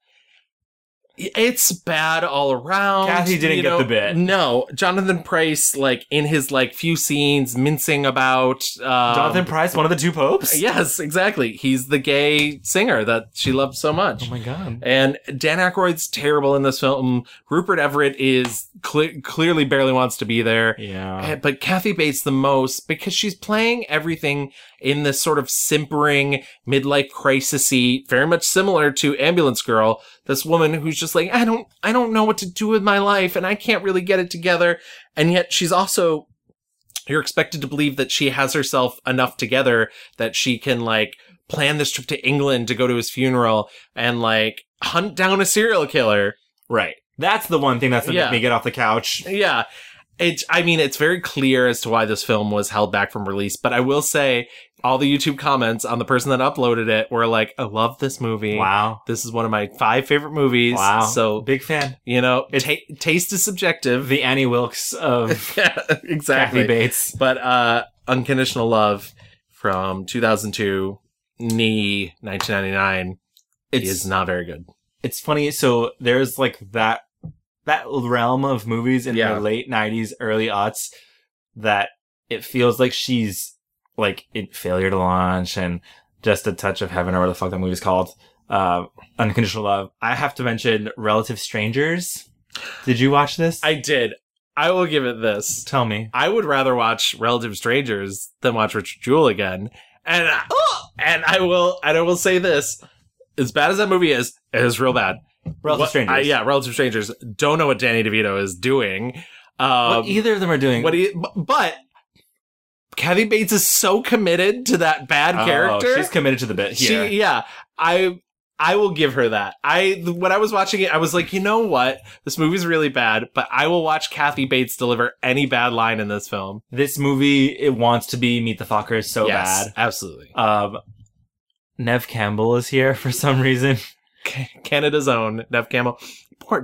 It's bad all around. Kathy didn't get the bit. No. Jonathan Pryce, like, in his, like, few scenes, mincing about... Jonathan Pryce, one of the two popes? Yes, exactly. He's the gay singer that she loved so much. Oh, my God. And Dan Aykroyd's terrible in this film. Rupert Everett is clearly barely wants to be there. Yeah. But Kathy Bates the most, because she's playing everything in this sort of simpering, midlife crisis-y, very much similar to Ambulance Girl, this woman who's just like, I don't know what to do with my life, and I can't really get it together. And yet she's also, you're expected to believe that she has herself enough together that she can, like, plan this trip to England to go to his funeral and, like, hunt down a serial killer. Right. That's the one thing that's going to make me get off the couch. Yeah. It's very clear as to why this film was held back from release, but I will say all the YouTube comments on the person that uploaded it were like, I love this movie. Wow. This is one of my 5 favorite movies. Wow. So big fan. You know, taste is subjective. The Annie Wilkes of exactly. Kathy Bates. But Unconditional Love from 2002, 1999, is not very good. It's funny. So there's like that realm of movies in the late 90s, early aughts, that it feels like she's, like, in Failure to Launch and Just a Touch of Heaven, or whatever the fuck that movie's called, Unconditional Love. I have to mention Relative Strangers. Did you watch this? I did. I will give it this. Tell me. I would rather watch Relative Strangers than watch Richard Jewell again. And I will say this. As bad as that movie is, it is real bad. Relative Strangers. Relative Strangers. Don't know what Danny DeVito is doing. What either of them are doing. But Kathy Bates is so committed to that bad character. She's committed to the bit here. I will give her that. When I was watching it, I was like, you know what? This movie's really bad, but I will watch Kathy Bates deliver any bad line in this film. This movie, it wants to be Meet the Fockers so bad. Absolutely. Neve Campbell is here for some reason. Canada's own Neve Campbell. Poor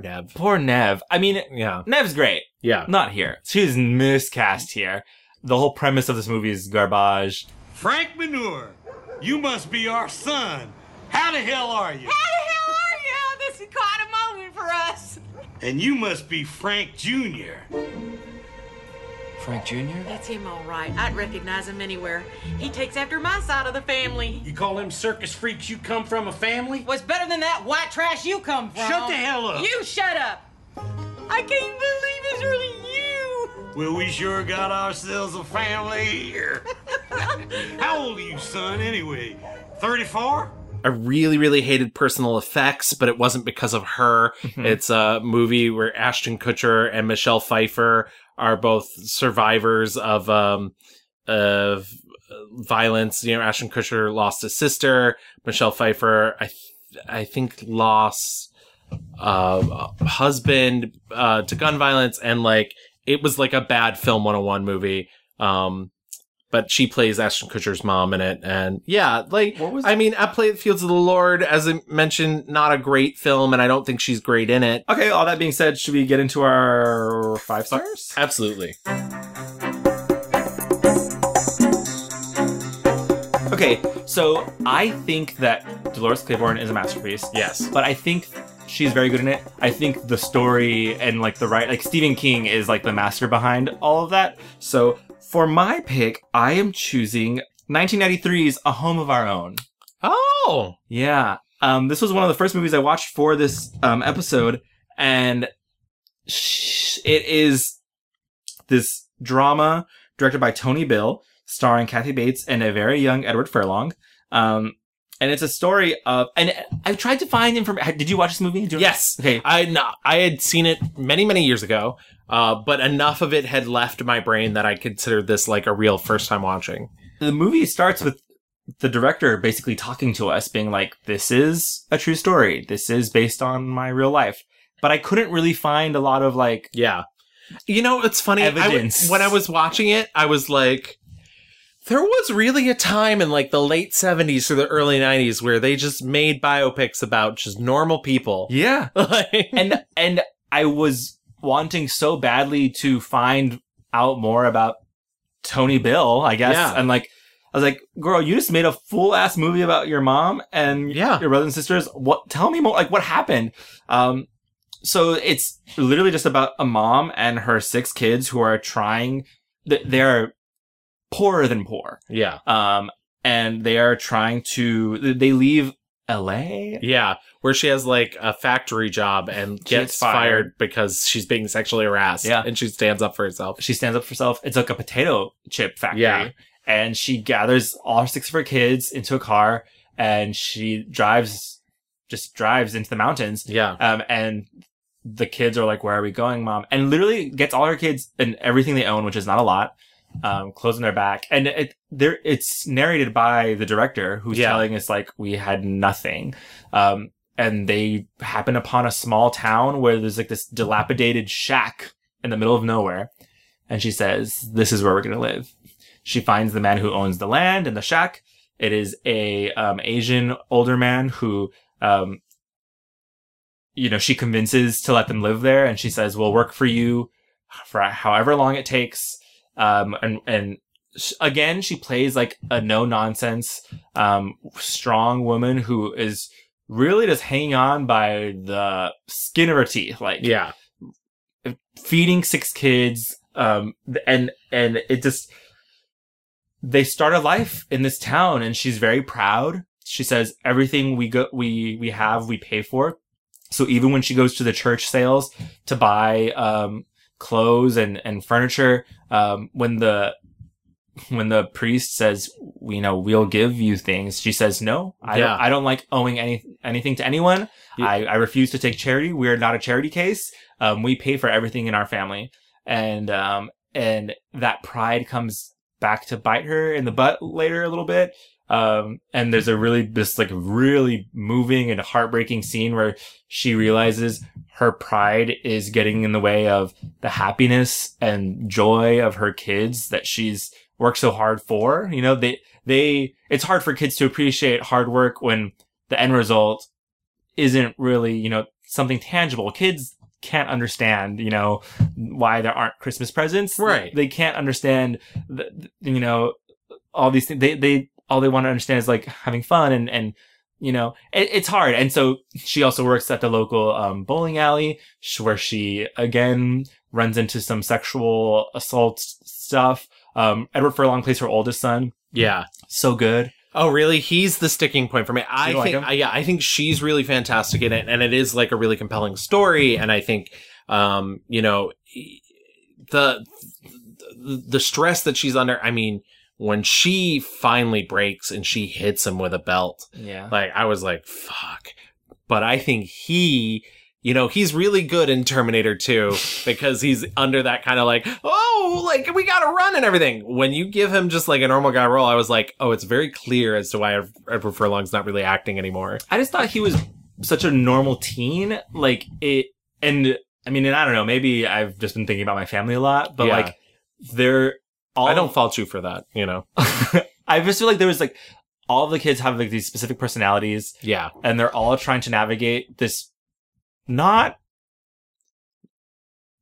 Neve. I mean, Neve's great. Yeah. Not here. She's miscast here. The whole premise of this movie is garbage. Frank Manure, you must be our son. How the hell are you? This is quite a moment for us. And you must be Frank Jr. Frank Jr.? That's him, all right. I'd recognize him anywhere. He takes after my side of the family. You call them circus freaks you come from a family? What's better than that white trash you come from? Shut the hell up. You shut up. I can't believe it's really you. Well, we sure got ourselves a family here. How old are you, son, anyway? 34? I really, really hated Personal Effects, but it wasn't because of her. It's a movie where Ashton Kutcher and Michelle Pfeiffer are both survivors of violence. You know, Ashton Kutcher lost his sister. Michelle Pfeiffer, I think lost husband to gun violence, and like it was like a bad Film 101 movie. But she plays Ashton Kutcher's mom in it, and yeah, like I mean, At Play in the Fields of the Lord, as I mentioned, not a great film, and I don't think she's great in it. Okay, all that being said, should we get into our 5 stars? Absolutely. Okay, so I think that Dolores Claiborne is a masterpiece. Yes, but I think she's very good in it. I think the story and like the Stephen King is like the master behind all of that. So for my pick, I am choosing 1993's A Home of Our Own. Oh! Yeah. This was one of the first movies I watched for this episode, and it is this drama directed by Tony Bill, starring Kathy Bates and a very young Edward Furlong. And it's a story of... And I tried to find information... Did you watch this movie? Yes. Okay. I had seen it many, many years ago, but enough of it had left my brain that I considered this like a real first-time watching. The movie starts with the director basically talking to us, being like, this is a true story. This is based on my real life. But I couldn't really find a lot of like... Yeah. You know, it's funny. Evidence. When I was watching it, I was like... There was really a time in like the late 70s or the early 90s where they just made biopics about just normal people. Yeah. and I was wanting so badly to find out more about Tony Bill, I guess. Yeah. And like, I was like, girl, you just made a full ass movie about your mom and your brothers and sisters. What? Tell me more. Like, what happened? So it's literally just about a mom and her 6 kids who are trying, they're poorer than poor. Yeah. And they are trying to... They leave LA? Yeah. Where she has, like, a factory job and gets fired because she's being sexually harassed. Yeah. And she stands up for herself. It's like a potato chip factory. Yeah. And she gathers all 6 of her kids into a car and she drives into the mountains. Yeah. And the kids are like, where are we going, Mom? And literally gets all her kids and everything they own, which is not a lot, closing their back, and it's narrated by the director, who's telling us like we had nothing, and they happen upon a small town where there's like this dilapidated shack in the middle of nowhere, and she says, "This is where we're gonna live." She finds the man who owns the land and the shack. It is a Asian older man who, she convinces to let them live there, and she says, "We'll work for you for however long it takes." Again, she plays like a no-nonsense, strong woman who is really just hanging on by the skin of her teeth. Like, yeah, feeding 6 kids, and it just, they start a life in this town, and she's very proud. She says everything we pay for. So even when she goes to the church sales to buy clothes and furniture, when the priest says, we'll give you things, she says, no, I don't like owing anything to anyone. Yeah. I refuse to take charity. We're not a charity case. We pay for everything in our family. And that pride comes back to bite her in the butt later a little bit. And there's a really moving and heartbreaking scene where she realizes her pride is getting in the way of the happiness and joy of her kids that she's worked so hard for. You know, it's hard for kids to appreciate hard work when the end result isn't really, something tangible. Kids can't understand, why there aren't Christmas presents. Right. They can't understand, all these things. All they want to understand is like having fun and it's hard. And so she also works at the local bowling alley where she again runs into some sexual assault stuff. Edward Furlong plays her oldest son. Yeah. So good. Oh, really? He's the sticking point for me. I think she's really fantastic in it, and it is like a really compelling story. And I think, the stress that she's under, I mean, when she finally breaks and she hits him with a belt, I was like, fuck. But I think he You know, he's really good in Terminator 2 because he's under that kind of like, oh, like, we gotta run and everything. When you give him just like a normal guy role, I was like, oh, it's very clear as to why Edward Furlong's not really acting anymore. I just thought he was such a normal teen. Like, it, and I mean, and I don't know, maybe I've just been thinking about my family a lot, but yeah. Like, they're all. I don't fault you for that, you know? I just feel like there was like, all of the kids have like these specific personalities. Yeah. And they're all trying to navigate this. Not,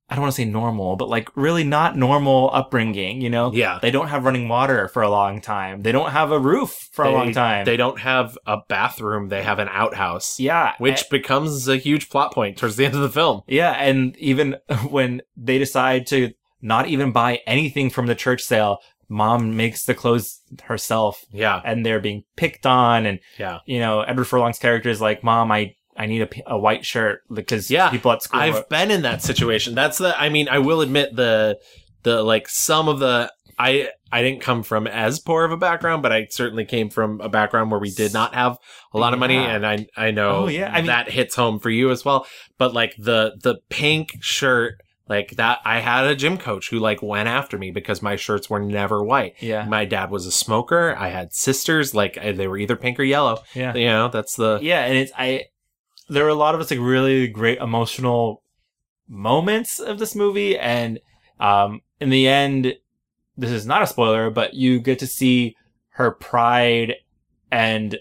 I don't want to say normal, but like really not normal upbringing, you know? Yeah. They don't have running water for a long time. They don't have a roof for a long time. They don't have a bathroom. They have an outhouse. Yeah. Which becomes a huge plot point towards the end of the film. Yeah. And even when they decide to not even buy anything from the church sale, Mom makes the clothes herself. Yeah. And they're being picked on. And, yeah. You know, Edward Furlong's character is like, Mom, I need a white shirt because people at school. I've been in that situation. I mean, I will admit the like some of the, I didn't come from as poor of a background, but I certainly came from a background where we did not have a lot of money. And I know that hits home for you as well. But like the pink shirt, like that, I had a gym coach who like went after me because my shirts were never white. Yeah. My dad was a smoker. I had sisters, like they were either pink or yellow. Yeah. You know, that's the. Yeah. And there were a lot of like really great emotional moments of this movie. And in the end, this is not a spoiler, but you get to see her pride and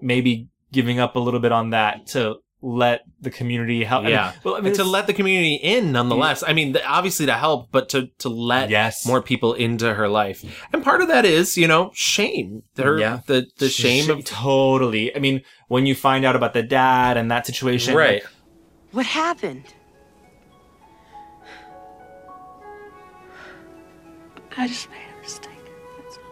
maybe giving up a little bit on that to let the community help. Yeah. To let the community in nonetheless. Yeah. I mean, obviously to help, but to let more people into her life. And part of that is, you know, shame. The shame of... Totally. I mean, when you find out about the dad and that situation. Right. Like, what happened? I just made a mistake. That's all.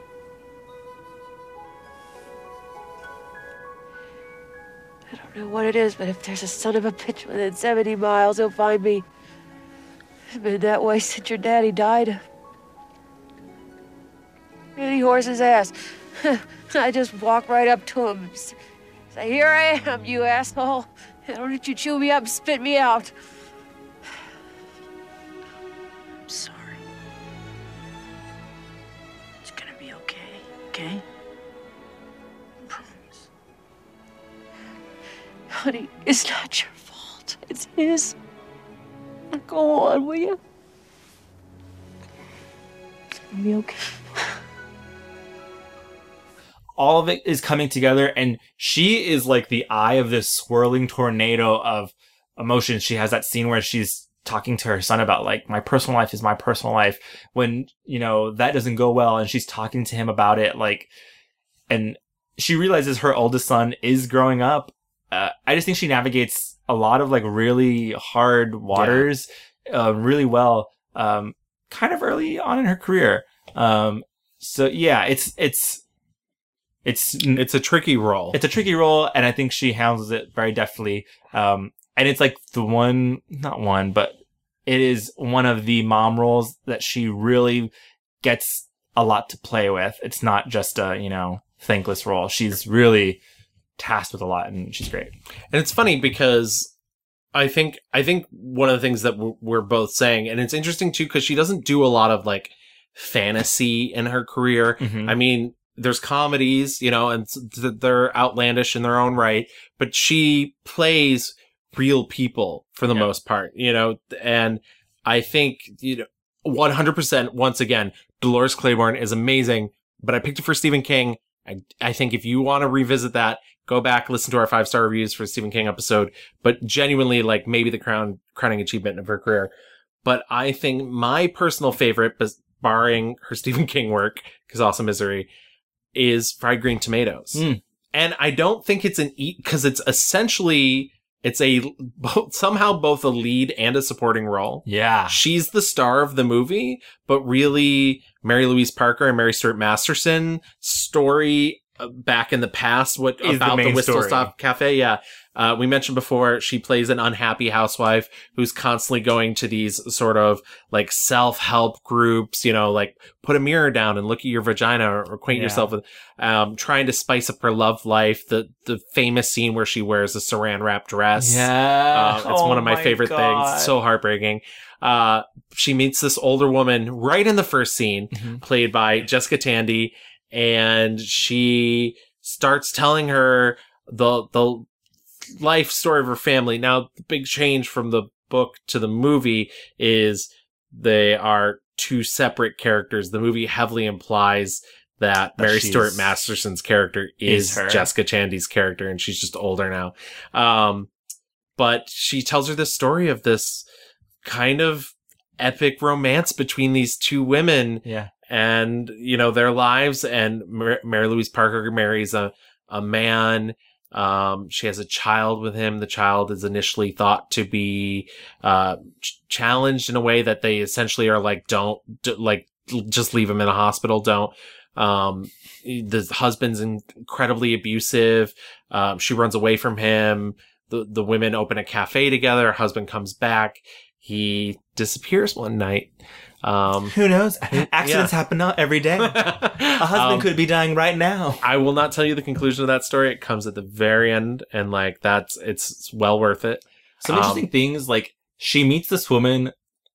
I don't know what it is, but if there's a son of a bitch within 70 miles, he'll find me. It's been that way since your daddy died. Any horse's ass. I just walk right up to him. So here I am, you asshole. Why don't you chew me up and spit me out? I'm sorry. It's gonna be okay, okay? I promise. Honey, it's not your fault. It's his. Now go on, will you? It's gonna be okay. All of it is coming together, and she is like the eye of this swirling tornado of emotions. She has that scene where she's talking to her son about like, my personal life is my personal life, when, you know, that doesn't go well. And she's talking to him about it. Like, and she realizes her oldest son is growing up. I just think she navigates a lot of like really hard waters, really well, kind of early on in her career. So yeah, It's a tricky role. It's a tricky role, and I think she handles it very deftly. And it's like it is one of the mom roles that she really gets a lot to play with. It's not just a, you know, thankless role. She's really tasked with a lot, and she's great. And it's funny because I think one of the things that we're both saying, and it's interesting too, because she doesn't do a lot of like fantasy in her career. Mm-hmm. I mean, there's comedies, you know, and they're outlandish in their own right, but she plays real people for the most part, you know, and I think, you know, 100%, once again, Dolores Claiborne is amazing, but I picked it for Stephen King. I think if you want to revisit that, go back, listen to our 5-star reviews for Stephen King episode, but genuinely, like, maybe the crowning achievement of her career. But I think my personal favorite, barring her Stephen King work, because also Misery, is Fried Green Tomatoes. Mm. And I don't think it's an eat because it's essentially both a lead and a supporting role. Yeah. She's the star of the movie, but really Mary Louise Parker and Mary Stuart Masterson story back in the past, what is about the Whistle Stop Cafe. Yeah. We mentioned before, she plays an unhappy housewife who's constantly going to these sort of like self-help groups, you know, like put a mirror down and look at your vagina, or acquaint yourself with, trying to spice up her love life. The famous scene where she wears a saran wrap dress. Yeah. It's one of my favorite things. So heartbreaking. She meets this older woman right in the first scene, played by Jessica Tandy. And she starts telling her the life story of her family. Now, the big change from the book to the movie is they are two separate characters. The movie heavily implies that Mary Stuart Masterson's character is Jessica Chandy's character, and she's just older now. But she tells her the story of this kind of epic romance between these two women. Yeah. And, you know, their lives, and Mary Louise Parker marries a man. She has a child with him. The child is initially thought to be challenged in a way that they essentially are like, just leave him in a hospital. Don't. The husband's incredibly abusive. She runs away from him. The women open a cafe together. Her husband comes back. He disappears one night. Who knows? Accidents happen every day. A husband could be dying right now. I will not tell you the conclusion of that story. It comes at the very end, and like it's well worth it. Some interesting things, like she meets this woman,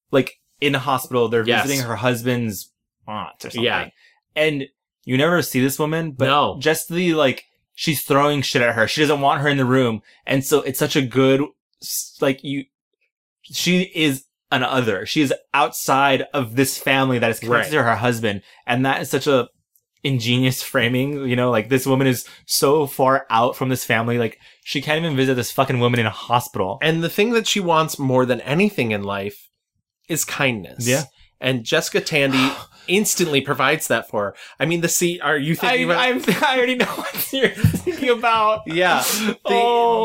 like in a hospital. They're visiting her husband's aunt or something, and you never see this woman, but just the she's throwing shit at her. She doesn't want her in the room, and so it's such a good She is an other. She is outside of this family that is connected to her husband. And that is such a ingenious framing, you know, like this woman is so far out from this family. Like she can't even visit this fucking woman in a hospital. And the thing that she wants more than anything in life is kindness. Yeah. And Jessica Tandy instantly provides that for her. I mean, are you thinking about? I already know what you're thinking about. Yeah.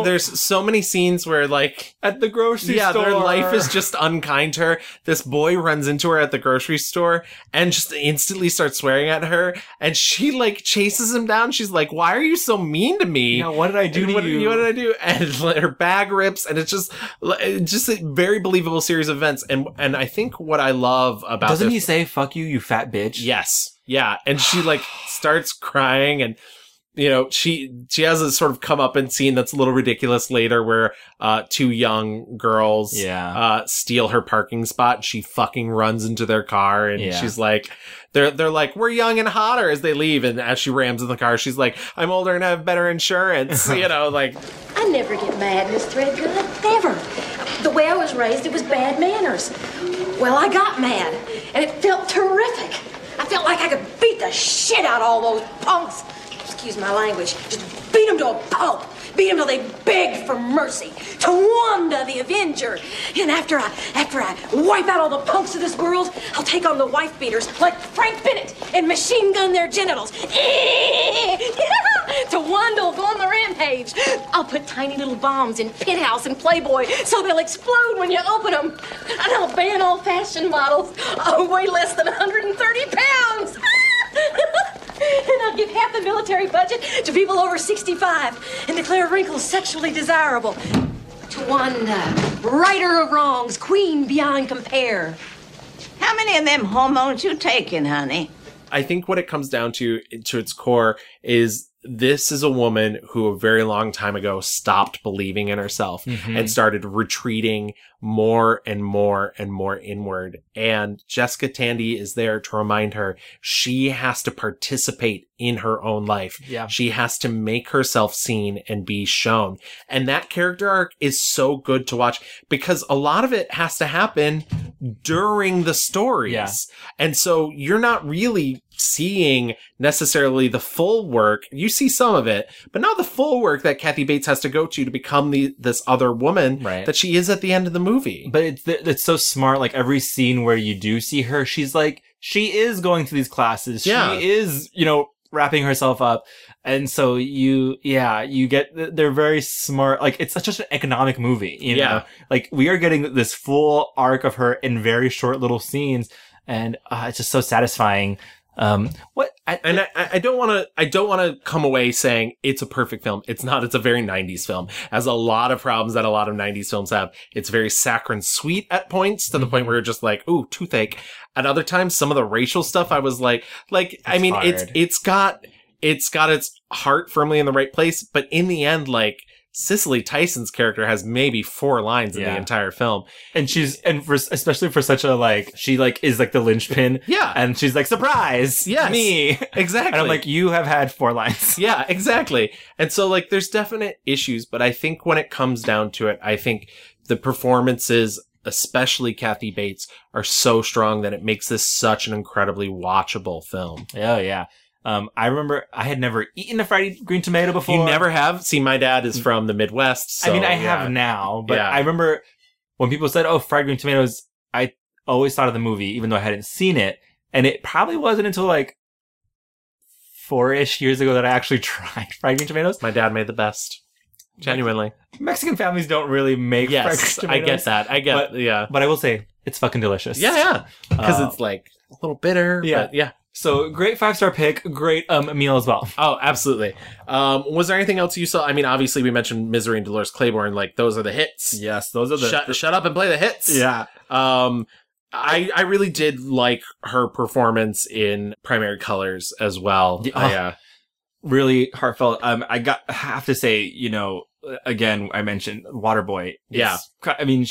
There's so many scenes where, like, at the grocery store. Yeah, their life is just unkind to her. This boy runs into her at the grocery store and just instantly starts swearing at her. And she, like, chases him down. She's like, why are you so mean to me? Yeah, what did I do to you? What did I do? And like, her bag rips. And it's just a very believable series of events. And I think what I love about doesn't he say, fuck you, you fat bitch? Yes. Yeah. And she like starts crying, and you know, she has a sort of come up and scene that's a little ridiculous later where two young girls steal her parking spot. She fucking runs into their car, and she's like, they're like, we're young and hotter, as they leave, and as she rams in the car, she's like, I'm older and I have better insurance. You know, like, I never get mad, Miss Threadgood. Never. The way I was raised, it was bad manners. Well, I got mad, and it felt terrific. I felt like I could beat the shit out of all those punks. Excuse my language. Just beat them to a pulp. Beat them till they begged for mercy. To Wanda the Avenger. And after I wipe out all the punks of this world, I'll take on the wife beaters like Frank Bennett and machine gun their genitals. To Wanda will go on the rampage. I'll put tiny little bombs in Pit House and Playboy so they'll explode when you open them. And I'll ban all fashion models who weigh less than 130 pounds. And I'll give half the military budget to people over 65 and declare wrinkles sexually desirable. To Wanda, righter of wrongs, queen beyond compare. How many of them hormones you taking, honey? I think what it comes down to its core is this is a woman who a very long time ago stopped believing in herself and started retreating more and more and more inward. And Jessica Tandy is there to remind her she has to participate in her own life. Yeah. She has to make herself seen and be shown. And that character arc is so good to watch because a lot of it has to happen during the stories. Yeah. And so you're not really seeing necessarily the full work. You see some of it, but not the full work that Kathy Bates has to go to become this other woman that she is at the end of the movie. But it's so smart. Like every scene where you do see her, she's like, she is going to these classes. Yeah. She is, you know, wrapping herself up. And so you get, they're very smart. Like it's such an economic movie, you know, like we are getting this full arc of her in very short little scenes. And it's just so satisfying. I don't want to come away saying it's a perfect film. It's not. It's a very 90s film. Has a lot of problems that a lot of 90s films have. It's very saccharine sweet at points, to the point where you're just like, ooh, toothache. At other times, some of the racial stuff, I was like, I mean, hard. It's got its heart firmly in the right place, but in the end, like, Cicely Tyson's character has maybe four lines in the entire film, and especially for such a, like, she like is like the linchpin, and she's like, surprise, me, exactly. And I'm like, you have had four lines, exactly. And so like, there's definite issues, but I think when it comes down to it, I think the performances, especially Kathy Bates, are so strong that it makes this such an incredibly watchable film. Oh yeah. I remember I had never eaten a fried green tomato before. You never have? See, my dad is from the Midwest. So, I mean, I have now, but I remember when people said, oh, fried green tomatoes, I always thought of the movie, even though I hadn't seen it. And it probably wasn't until like 4-ish years ago that I actually tried fried green tomatoes. My dad made the best. Genuinely. Mexican families don't really make fried green tomatoes. I get that. But I will say, it's fucking delicious. Yeah. Because it's like a little bitter. But so, great 5-star pick, great meal as well. Oh, absolutely. Was there anything else you saw? I mean, obviously, we mentioned Misery and Dolores Claiborne. Like, those are the hits. Yes, those are the... Shut up and play the hits. Yeah. I really did like her performance in Primary Colors as well. Yeah. Really heartfelt. I have to say, you know, again, I mentioned Waterboy. Yeah. I mean,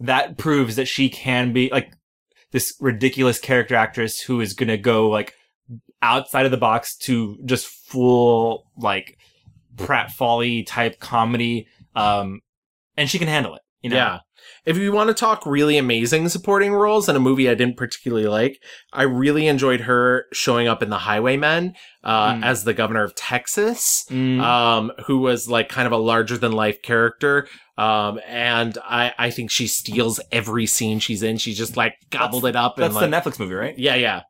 that proves that she can be, like, this ridiculous character actress who is going to go like outside of the box to just full like pratfall-y type comedy. And she can handle it. You know? Yeah. If you want to talk really amazing supporting roles in a movie I didn't particularly like, I really enjoyed her showing up in The Highwaymen as the governor of Texas, who was like kind of a larger-than-life character. And I think she steals every scene she's in. She just like gobbled it up. That's like, the Netflix movie, right? Yeah.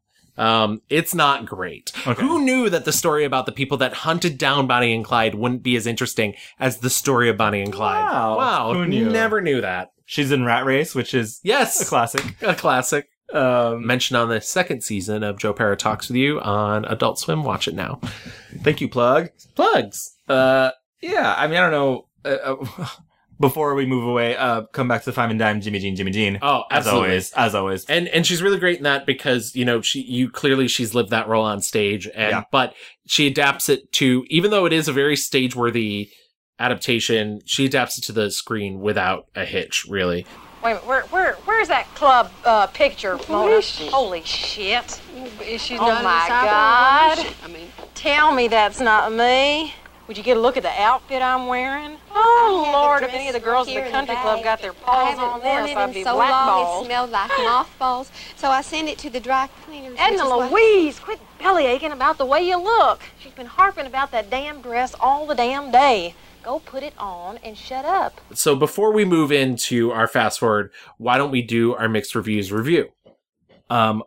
It's not great. Okay. Who knew that the story about the people that hunted down Bonnie and Clyde wouldn't be as interesting as the story of Bonnie and Clyde? Wow. Who knew? Never knew that. She's in Rat Race, which is a classic. Mentioned on the second season of Joe Para Talks With You on Adult Swim. Watch it now. Thank you, plug. Plugs. I mean, I don't know. Before we move away, come back to the Five and Dime, Jimmy Jean. Oh, absolutely. As always. And she's really great in that because, you know, she's lived that role on stage. But she adapts it to, even though it is a very stage-worthy adaptation, she adapts it to the screen without a hitch, really. Wait a minute, where's that club picture, Mona? Where is she? Holy shit. Is she not in the sidewalk? I mean, tell me that's not me. Would you get a look at the outfit I'm wearing? Oh, Lord, if any of the girls at the country club got their paws on this, I'd be blackballed. It smelled like mothballs, so I sent it to the dry cleaners. Edna Louise, quit bellyaching about the way you look. She's been harping about that damn dress all the damn day. Go put it on and shut up. So before we move into our fast forward, why don't we do our mixed reviews review? My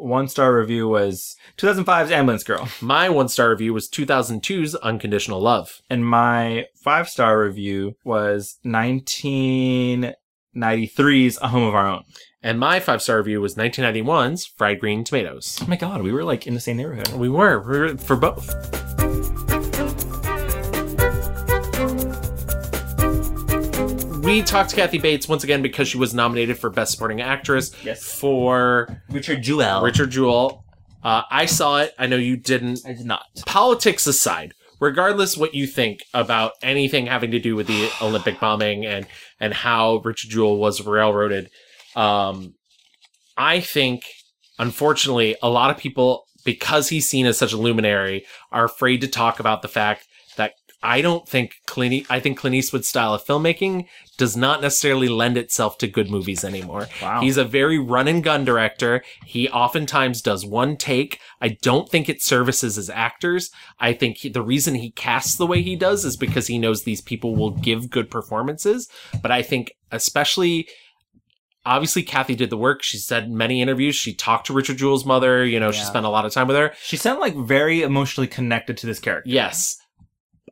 1-star review was 2005's Ambulance Girl. My 1-star review was 2002's Unconditional Love. And my 5-star review was 1993's A Home of Our Own. And my 5-star review was 1991's Fried Green Tomatoes. Oh my God, we were like in the same neighborhood. We were for both. We talked to Kathy Bates once again because she was nominated for Best Supporting Actress for Richard Jewell. I saw it. I know you didn't. I did not. Politics aside, regardless what you think about anything having to do with the Olympic bombing and how Richard Jewell was railroaded, I think, unfortunately, a lot of people, because he's seen as such a luminary, are afraid to talk about the fact that I think Clint Eastwood's style of filmmaking does not necessarily lend itself to good movies anymore. Wow. He's a very run-and-gun director. He oftentimes does one take. I don't think it services his actors. I think the reason he casts the way he does is because he knows these people will give good performances. But I think especially... Obviously, Kathy did the work. She said many interviews. She talked to Richard Jewell's mother. You know, she spent a lot of time with her. She sounded like very emotionally connected to this character. Yes.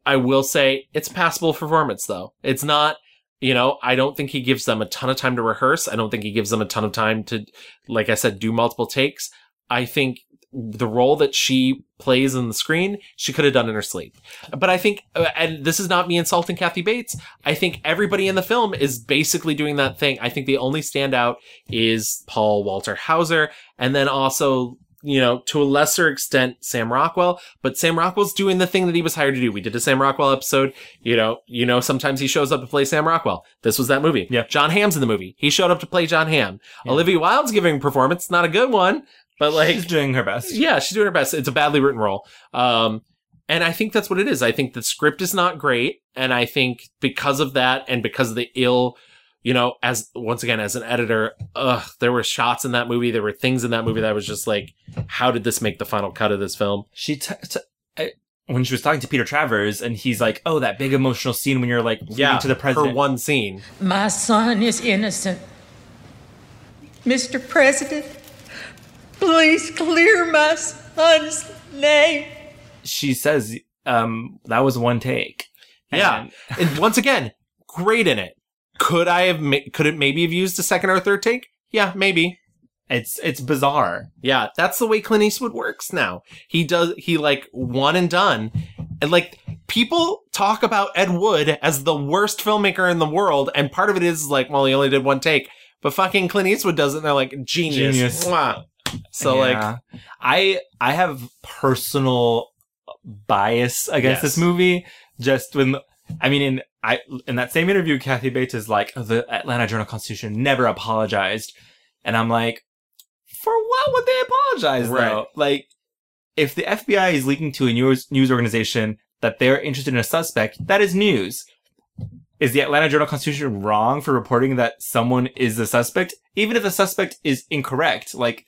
I will say it's a passable performance, though. It's not, you know, I don't think he gives them a ton of time to rehearse. I don't think he gives them a ton of time to, like I said, do multiple takes. I think the role that she plays on the screen, she could have done in her sleep. But I think, and this is not me insulting Kathy Bates, I think everybody in the film is basically doing that thing. I think the only standout is Paul Walter Hauser, and then also, you know, to a lesser extent, Sam Rockwell. But Sam Rockwell's doing the thing that he was hired to do. We did a Sam Rockwell episode. You know, sometimes he shows up to play Sam Rockwell. This was that movie. Yeah. John Hamm's in the movie. He showed up to play John Hamm. Yeah. Olivia Wilde's giving a performance. Not a good one, but like, she's doing her best. Yeah, she's doing her best. It's a badly written role. And I think that's what it is. I think the script is not great. And I think because of that and because of the ill, you know, as once again, as an editor, there were shots in that movie. There were things in that movie that was just like, how did this make the final cut of this film? When she was talking to Peter Travers, and he's like, oh, that big emotional scene when you're like, yeah, to the president. Her one scene. My son is innocent. Mr. President, please clear my son's name. She says, that was one take. Yeah. And once again, great in it. Could it maybe have used a second or third take? Yeah, maybe. It's bizarre. Yeah, that's the way Clint Eastwood works now. He one and done. And like, people talk about Ed Wood as the worst filmmaker in the world, and part of it is like, well, he only did one take. But fucking Clint Eastwood does it, and they're like, genius. Wow. So yeah. Like, I have personal bias against this movie. Just when, I mean, in that same interview, Kathy Bates is like, the Atlanta Journal-Constitution never apologized. And I'm like, for what would they apologize, though? Like, if the FBI is leaking to a news organization that they're interested in a suspect, that is news. Is the Atlanta Journal-Constitution wrong for reporting that someone is a suspect? Even if the suspect is incorrect, like,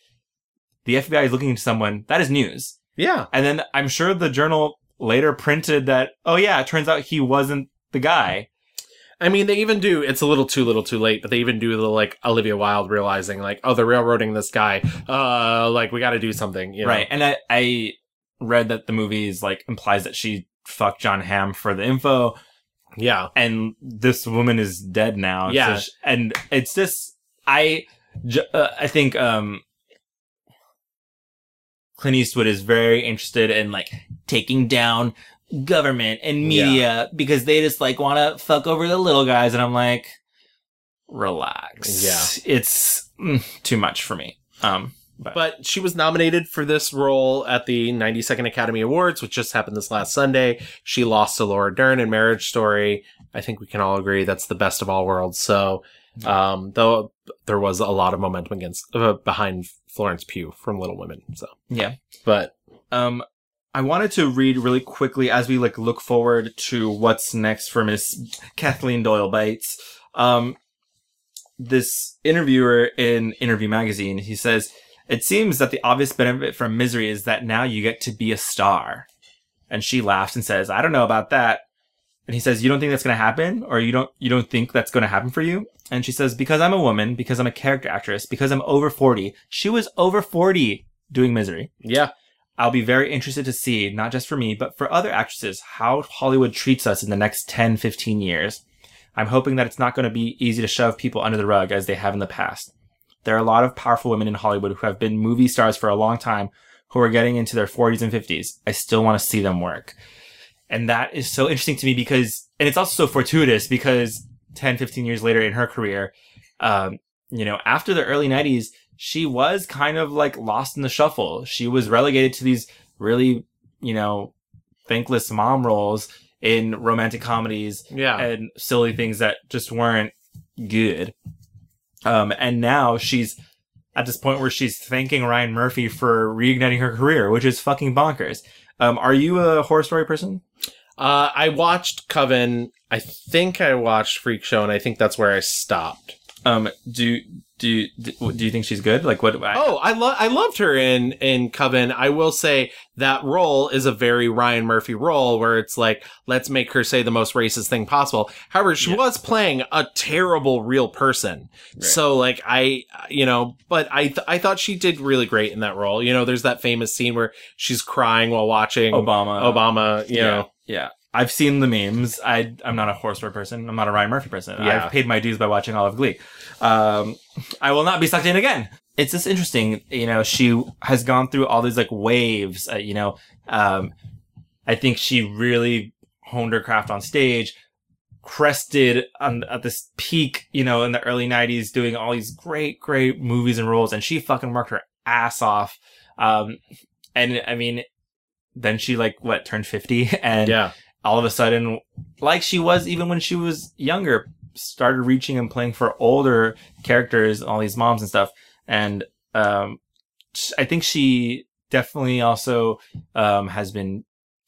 the FBI is looking into someone, that is news. Yeah. And then I'm sure the Journal later printed that, oh, yeah, it turns out he wasn't the guy. I mean, they even do, it's a little too late, but they even do the, like, Olivia Wilde realizing, like, oh, they're railroading this guy. Like, we gotta do something, you know? Right, and I read that the movie is, like, implies that she fucked John Hamm for the info. Yeah. And this woman is dead now. Yeah. So and it's just, I think, Clint Eastwood is very interested in, like, taking down government and media because they just like want to fuck over the little guys, and I'm like, relax. Yeah, it's too much for me. But she was nominated for this role at the 92nd Academy Awards, which just happened this last Sunday. She lost to Laura Dern in Marriage Story. I think we can all agree that's the best of all worlds. So, though there was a lot of momentum behind Florence Pugh from Little Women. So yeah, but I wanted to read really quickly as we like look forward to what's next for Miss Kathleen Doyle Bates. This interviewer in Interview Magazine, he says, "It seems that the obvious benefit from Misery is that now you get to be a star." And she laughs and says, "I don't know about that." And he says, "You don't think that's going to happen, or you don't think that's going to happen for you?" And she says, "Because I'm a woman, because I'm a character actress, because I'm over 40." She was over 40 doing Misery. Yeah. I'll be very interested to see, not just for me, but for other actresses, how Hollywood treats us in the next 10, 15 years. I'm hoping that it's not going to be easy to shove people under the rug as they have in the past. There are a lot of powerful women in Hollywood who have been movie stars for a long time who are getting into their 40s and 50s. I still want to see them work. And that is so interesting to me because, and it's also so fortuitous because 10, 15 years later in her career, you know, after the early 90s, she was kind of like lost in the shuffle. She was relegated to these really, you know, thankless mom roles in romantic comedies and silly things that just weren't good. And now she's at this point where she's thanking Ryan Murphy for reigniting her career, which is fucking bonkers. Are you a horror story person? I watched Coven. I think I watched Freak Show, and I think that's where I stopped. Do you think she's good? Like what? I loved her in Coven. I will say that role is a very Ryan Murphy role where it's like, let's make her say the most racist thing possible. However, she was playing a terrible real person. Right. So like I thought she did really great in that role. You know, there's that famous scene where she's crying while watching Obama, you know. Yeah. I've seen the memes. I'm not a horror story person. I'm not a Ryan Murphy person. Yeah. I've paid my dues by watching all of Glee. I will not be sucked in again. it's just interesting, you know, she has gone through all these like waves, you know, I think she really honed her craft on stage, crested on at this peak, you know, in the early 90s, doing all these great movies and roles, and she fucking worked her ass off. And I mean, then she like, what, turned 50, and yeah, all of a sudden, like she was even when she was younger, started reaching and playing for older characters, all these moms and stuff. And I think she definitely also has been,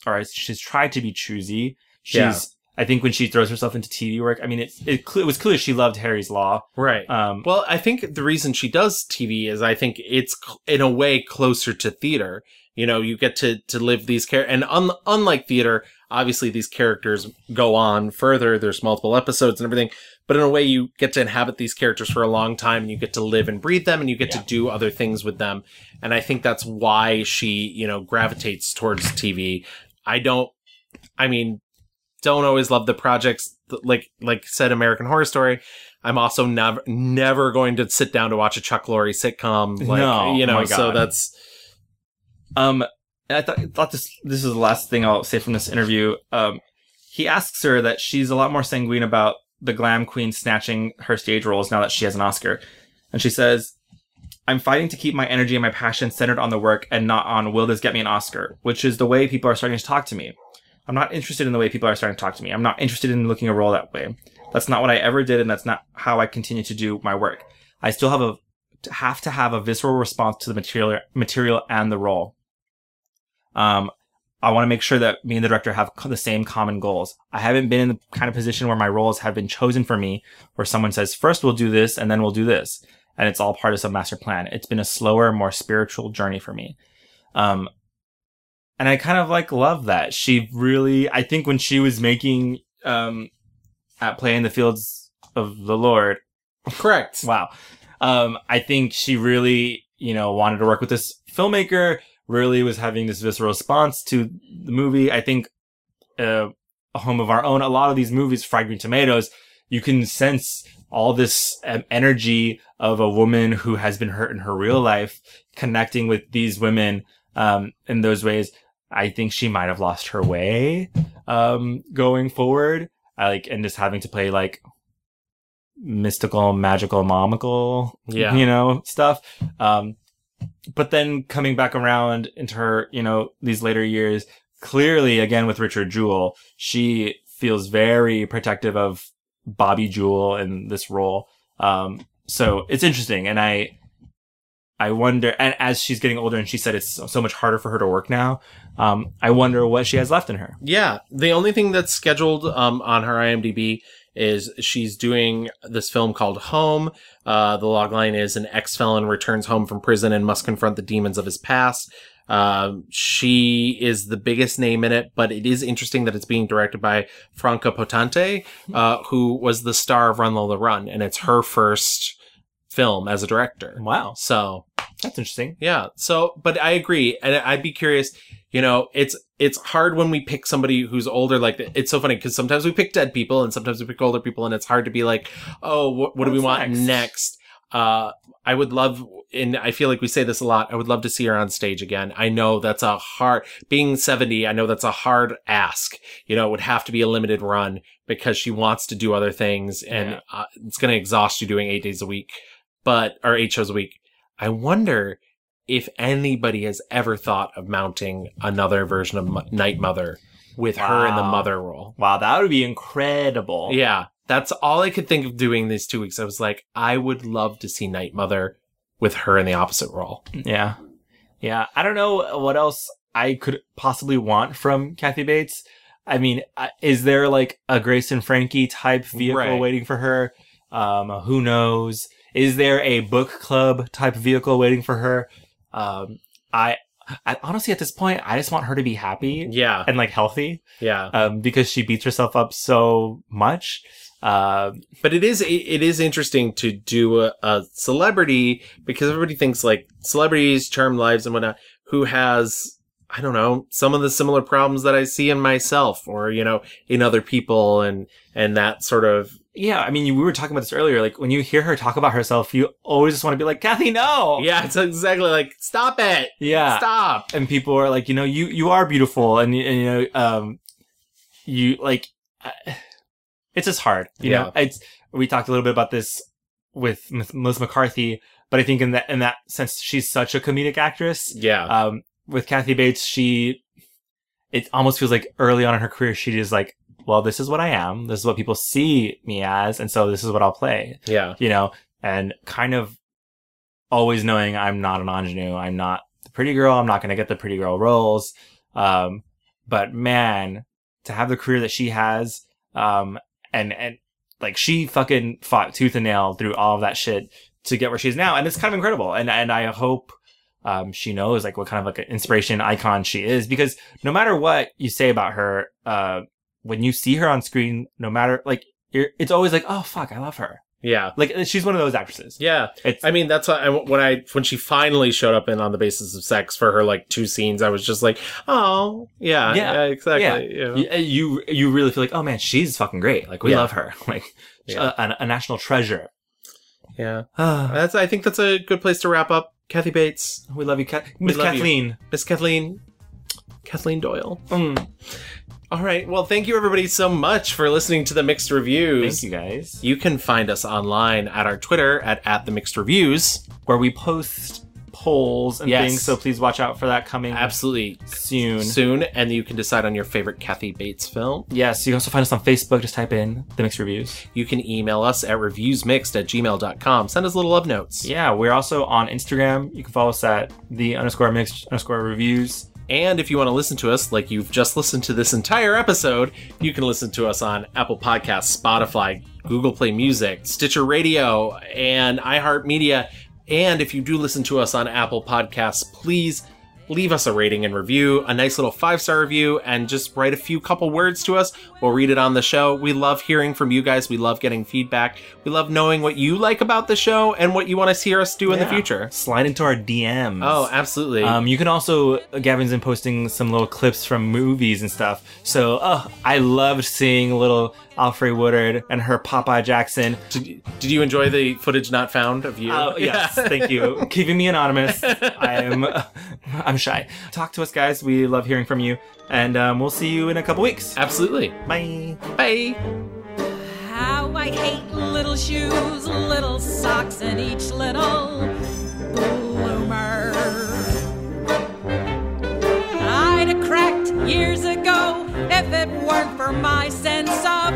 or she's tried to be choosy. She's, yeah. I think when she throws herself into TV work, I mean, it was clear she loved Harry's Law. Right. Well, I think the reason she does TV is I think it's, in a way, closer to theater. You know, you get to live these characters. And unlike theater, obviously these characters go on further. There's multiple episodes and everything. But in a way, you get to inhabit these characters for a long time, and you get to live and breathe them, and you get to do other things with them. And I think that's why she, you know, gravitates towards TV. Don't always love the projects, like said American Horror Story. I'm also never going to sit down to watch a Chuck Lorre sitcom. Like, no, you know, my God. So that's. And I thought this is the last thing I'll say from this interview. He asks her that she's a lot more sanguine about the glam queen snatching her stage roles now that she has an Oscar, and she says, "I'm fighting to keep my energy and my passion centered on the work and not on will this get me an Oscar, which is the way people are starting to talk to me. I'm not interested in the way people are starting to talk to me. I'm not interested in looking a role that way. That's not what I ever did, and that's not how I continue to do my work. I still have to have a visceral response to the material and the role. I want to make sure that me and the director have the same common goals. I haven't been in the kind of position where my roles have been chosen for me, where someone says, first we'll do this, and then we'll do this. And it's all part of some master plan. It's been a slower, more spiritual journey for me." And I kind of like love that. She really, I think when she was making At Play in the Fields of the Lord. Correct. Wow. I think she really, you know, wanted to work with this filmmaker, really was having this visceral response to the movie. I think A Home of Our Own, a lot of these movies, Fried Green Tomatoes, you can sense all this energy of a woman who has been hurt in her real life, connecting with these women in those ways. I think she might have lost her way going forward, and just having to play like mystical, magical, momical, you know, stuff. But then coming back around into her, you know, these later years, clearly again with Richard Jewell, she feels very protective of Bobby Jewell in this role. So it's interesting, and I wonder, and as she's getting older, and she said it's so much harder for her to work now, I wonder what she has left in her. Yeah. The only thing that's scheduled on her IMDb is she's doing this film called Home. The logline is, an ex-felon returns home from prison and must confront the demons of his past. She is the biggest name in it, but it is interesting that it's being directed by Franca Potente, who was the star of Run Lola Run, and it's her first film as a director. Wow. So that's interesting. Yeah. So, but I agree. And I'd be curious, you know, it's hard when we pick somebody who's older. Like, it's so funny because sometimes we pick dead people and sometimes we pick older people, and it's hard to be like, oh, what do we want next? I would love, and I feel like we say this a lot, I would love to see her on stage again. I know that's a hard, being 70, I know that's a hard ask. You know, it would have to be a limited run because she wants to do other things, and it's going to exhaust you doing 8 days a week. But, or 8 shows a week. I wonder if anybody has ever thought of mounting another version of Night Mother with her in the mother role. Wow, that would be incredible. Yeah, that's all I could think of doing these 2 weeks. I was like, I would love to see Night Mother with her in the opposite role. Yeah. Yeah, I don't know what else I could possibly want from Kathy Bates. I mean, is there like a Grace and Frankie type vehicle waiting for her? Who knows? Is there a book club type vehicle waiting for her? I honestly, at this point, I just want her to be happy. Yeah. And like healthy. Yeah. Because she beats herself up so much. But it is interesting to do a celebrity, because everybody thinks like celebrities, charmed lives and whatnot, who has I don't know, some of the similar problems that I see in myself or, you know, in other people and that sort of. Yeah. I mean, we were talking about this earlier. Like when you hear her talk about herself, you always just want to be like, Kathy, no. Yeah. It's exactly like, stop it. Yeah. Stop. And people are like, you know, you are beautiful. And you know, you like, it's just hard. You know, we talked a little bit about this with Melissa McCarthy, but I think in that sense, she's such a comedic actress. Yeah. With Kathy Bates, it almost feels like early on in her career, she is like, well, this is what I am. This is what people see me as. And so this is what I'll play. Yeah. You know, and kind of always knowing I'm not an ingenue. I'm not the pretty girl. I'm not going to get the pretty girl roles. But man, to have the career that she has, and like she fucking fought tooth and nail through all of that shit to get where she is now. And it's kind of incredible. And I hope, she knows like what kind of like an inspiration icon she is, because no matter what you say about her, when you see her on screen, no matter like, it's always like, oh fuck, I love her. Yeah. Like she's one of those actresses. Yeah. I mean, that's why when she finally showed up in On the Basis of Sex for her like two scenes, I was just like, oh yeah. Yeah, exactly. Yeah. Yeah. You really feel like, oh man, she's fucking great. Like we love her. Like a national treasure. Yeah. I think that's a good place to wrap up. Kathy Bates. We love you, Miss Kathleen. Miss Kathleen. Kathleen Doyle. Mm. All right. Well, thank you, everybody, so much for listening to The Mixed Reviews. Thank you, guys. You can find us online at our Twitter at The Mixed Reviews, where we post polls and things. So please watch out for that coming. Absolutely. Soon. And you can decide on your favorite Kathy Bates film. Yes. You can also find us on Facebook. Just type in The Mixed Reviews. You can email us at reviewsmixed@gmail.com. Send us little love notes. Yeah. We're also on Instagram. You can follow us at _mixed_reviews. And if you want to listen to us, like you've just listened to this entire episode, you can listen to us on Apple Podcasts, Spotify, Google Play Music, Stitcher Radio, and iHeartMedia. And if you do listen to us on Apple Podcasts, please leave us a rating and review, a nice little 5-star review, and just write a few couple words to us. We'll read it on the show. We love hearing from you guys. We love getting feedback. We love knowing what you like about the show and what you want to hear us do in the future. Slide into our DMs. Oh, absolutely. You can also, Gavin's been posting some little clips from movies and stuff. So, I loved seeing little Alfre Woodard and her Popeye Jackson. Did you enjoy the footage not found of you? Oh, yes. Thank you. Keeping me anonymous. I'm shy. Talk to us, guys. We love hearing from you. And we'll see you in a couple weeks. Absolutely. Bye. Bye. How I hate little shoes, little socks, and each little bloomer. I'd have cracked years ago if it weren't for my sense of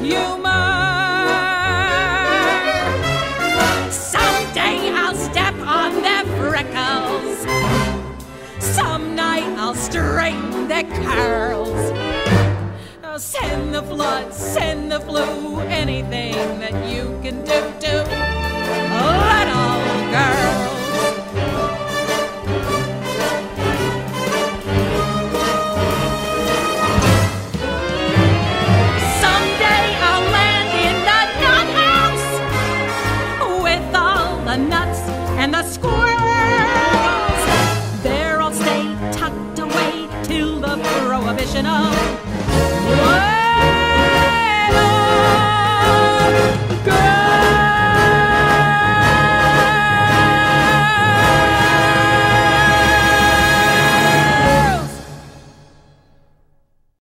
humor. Someday I'll step on their freckles. Some night I'll straighten their curls. I'll send the flood, send the flu, anything that you can do.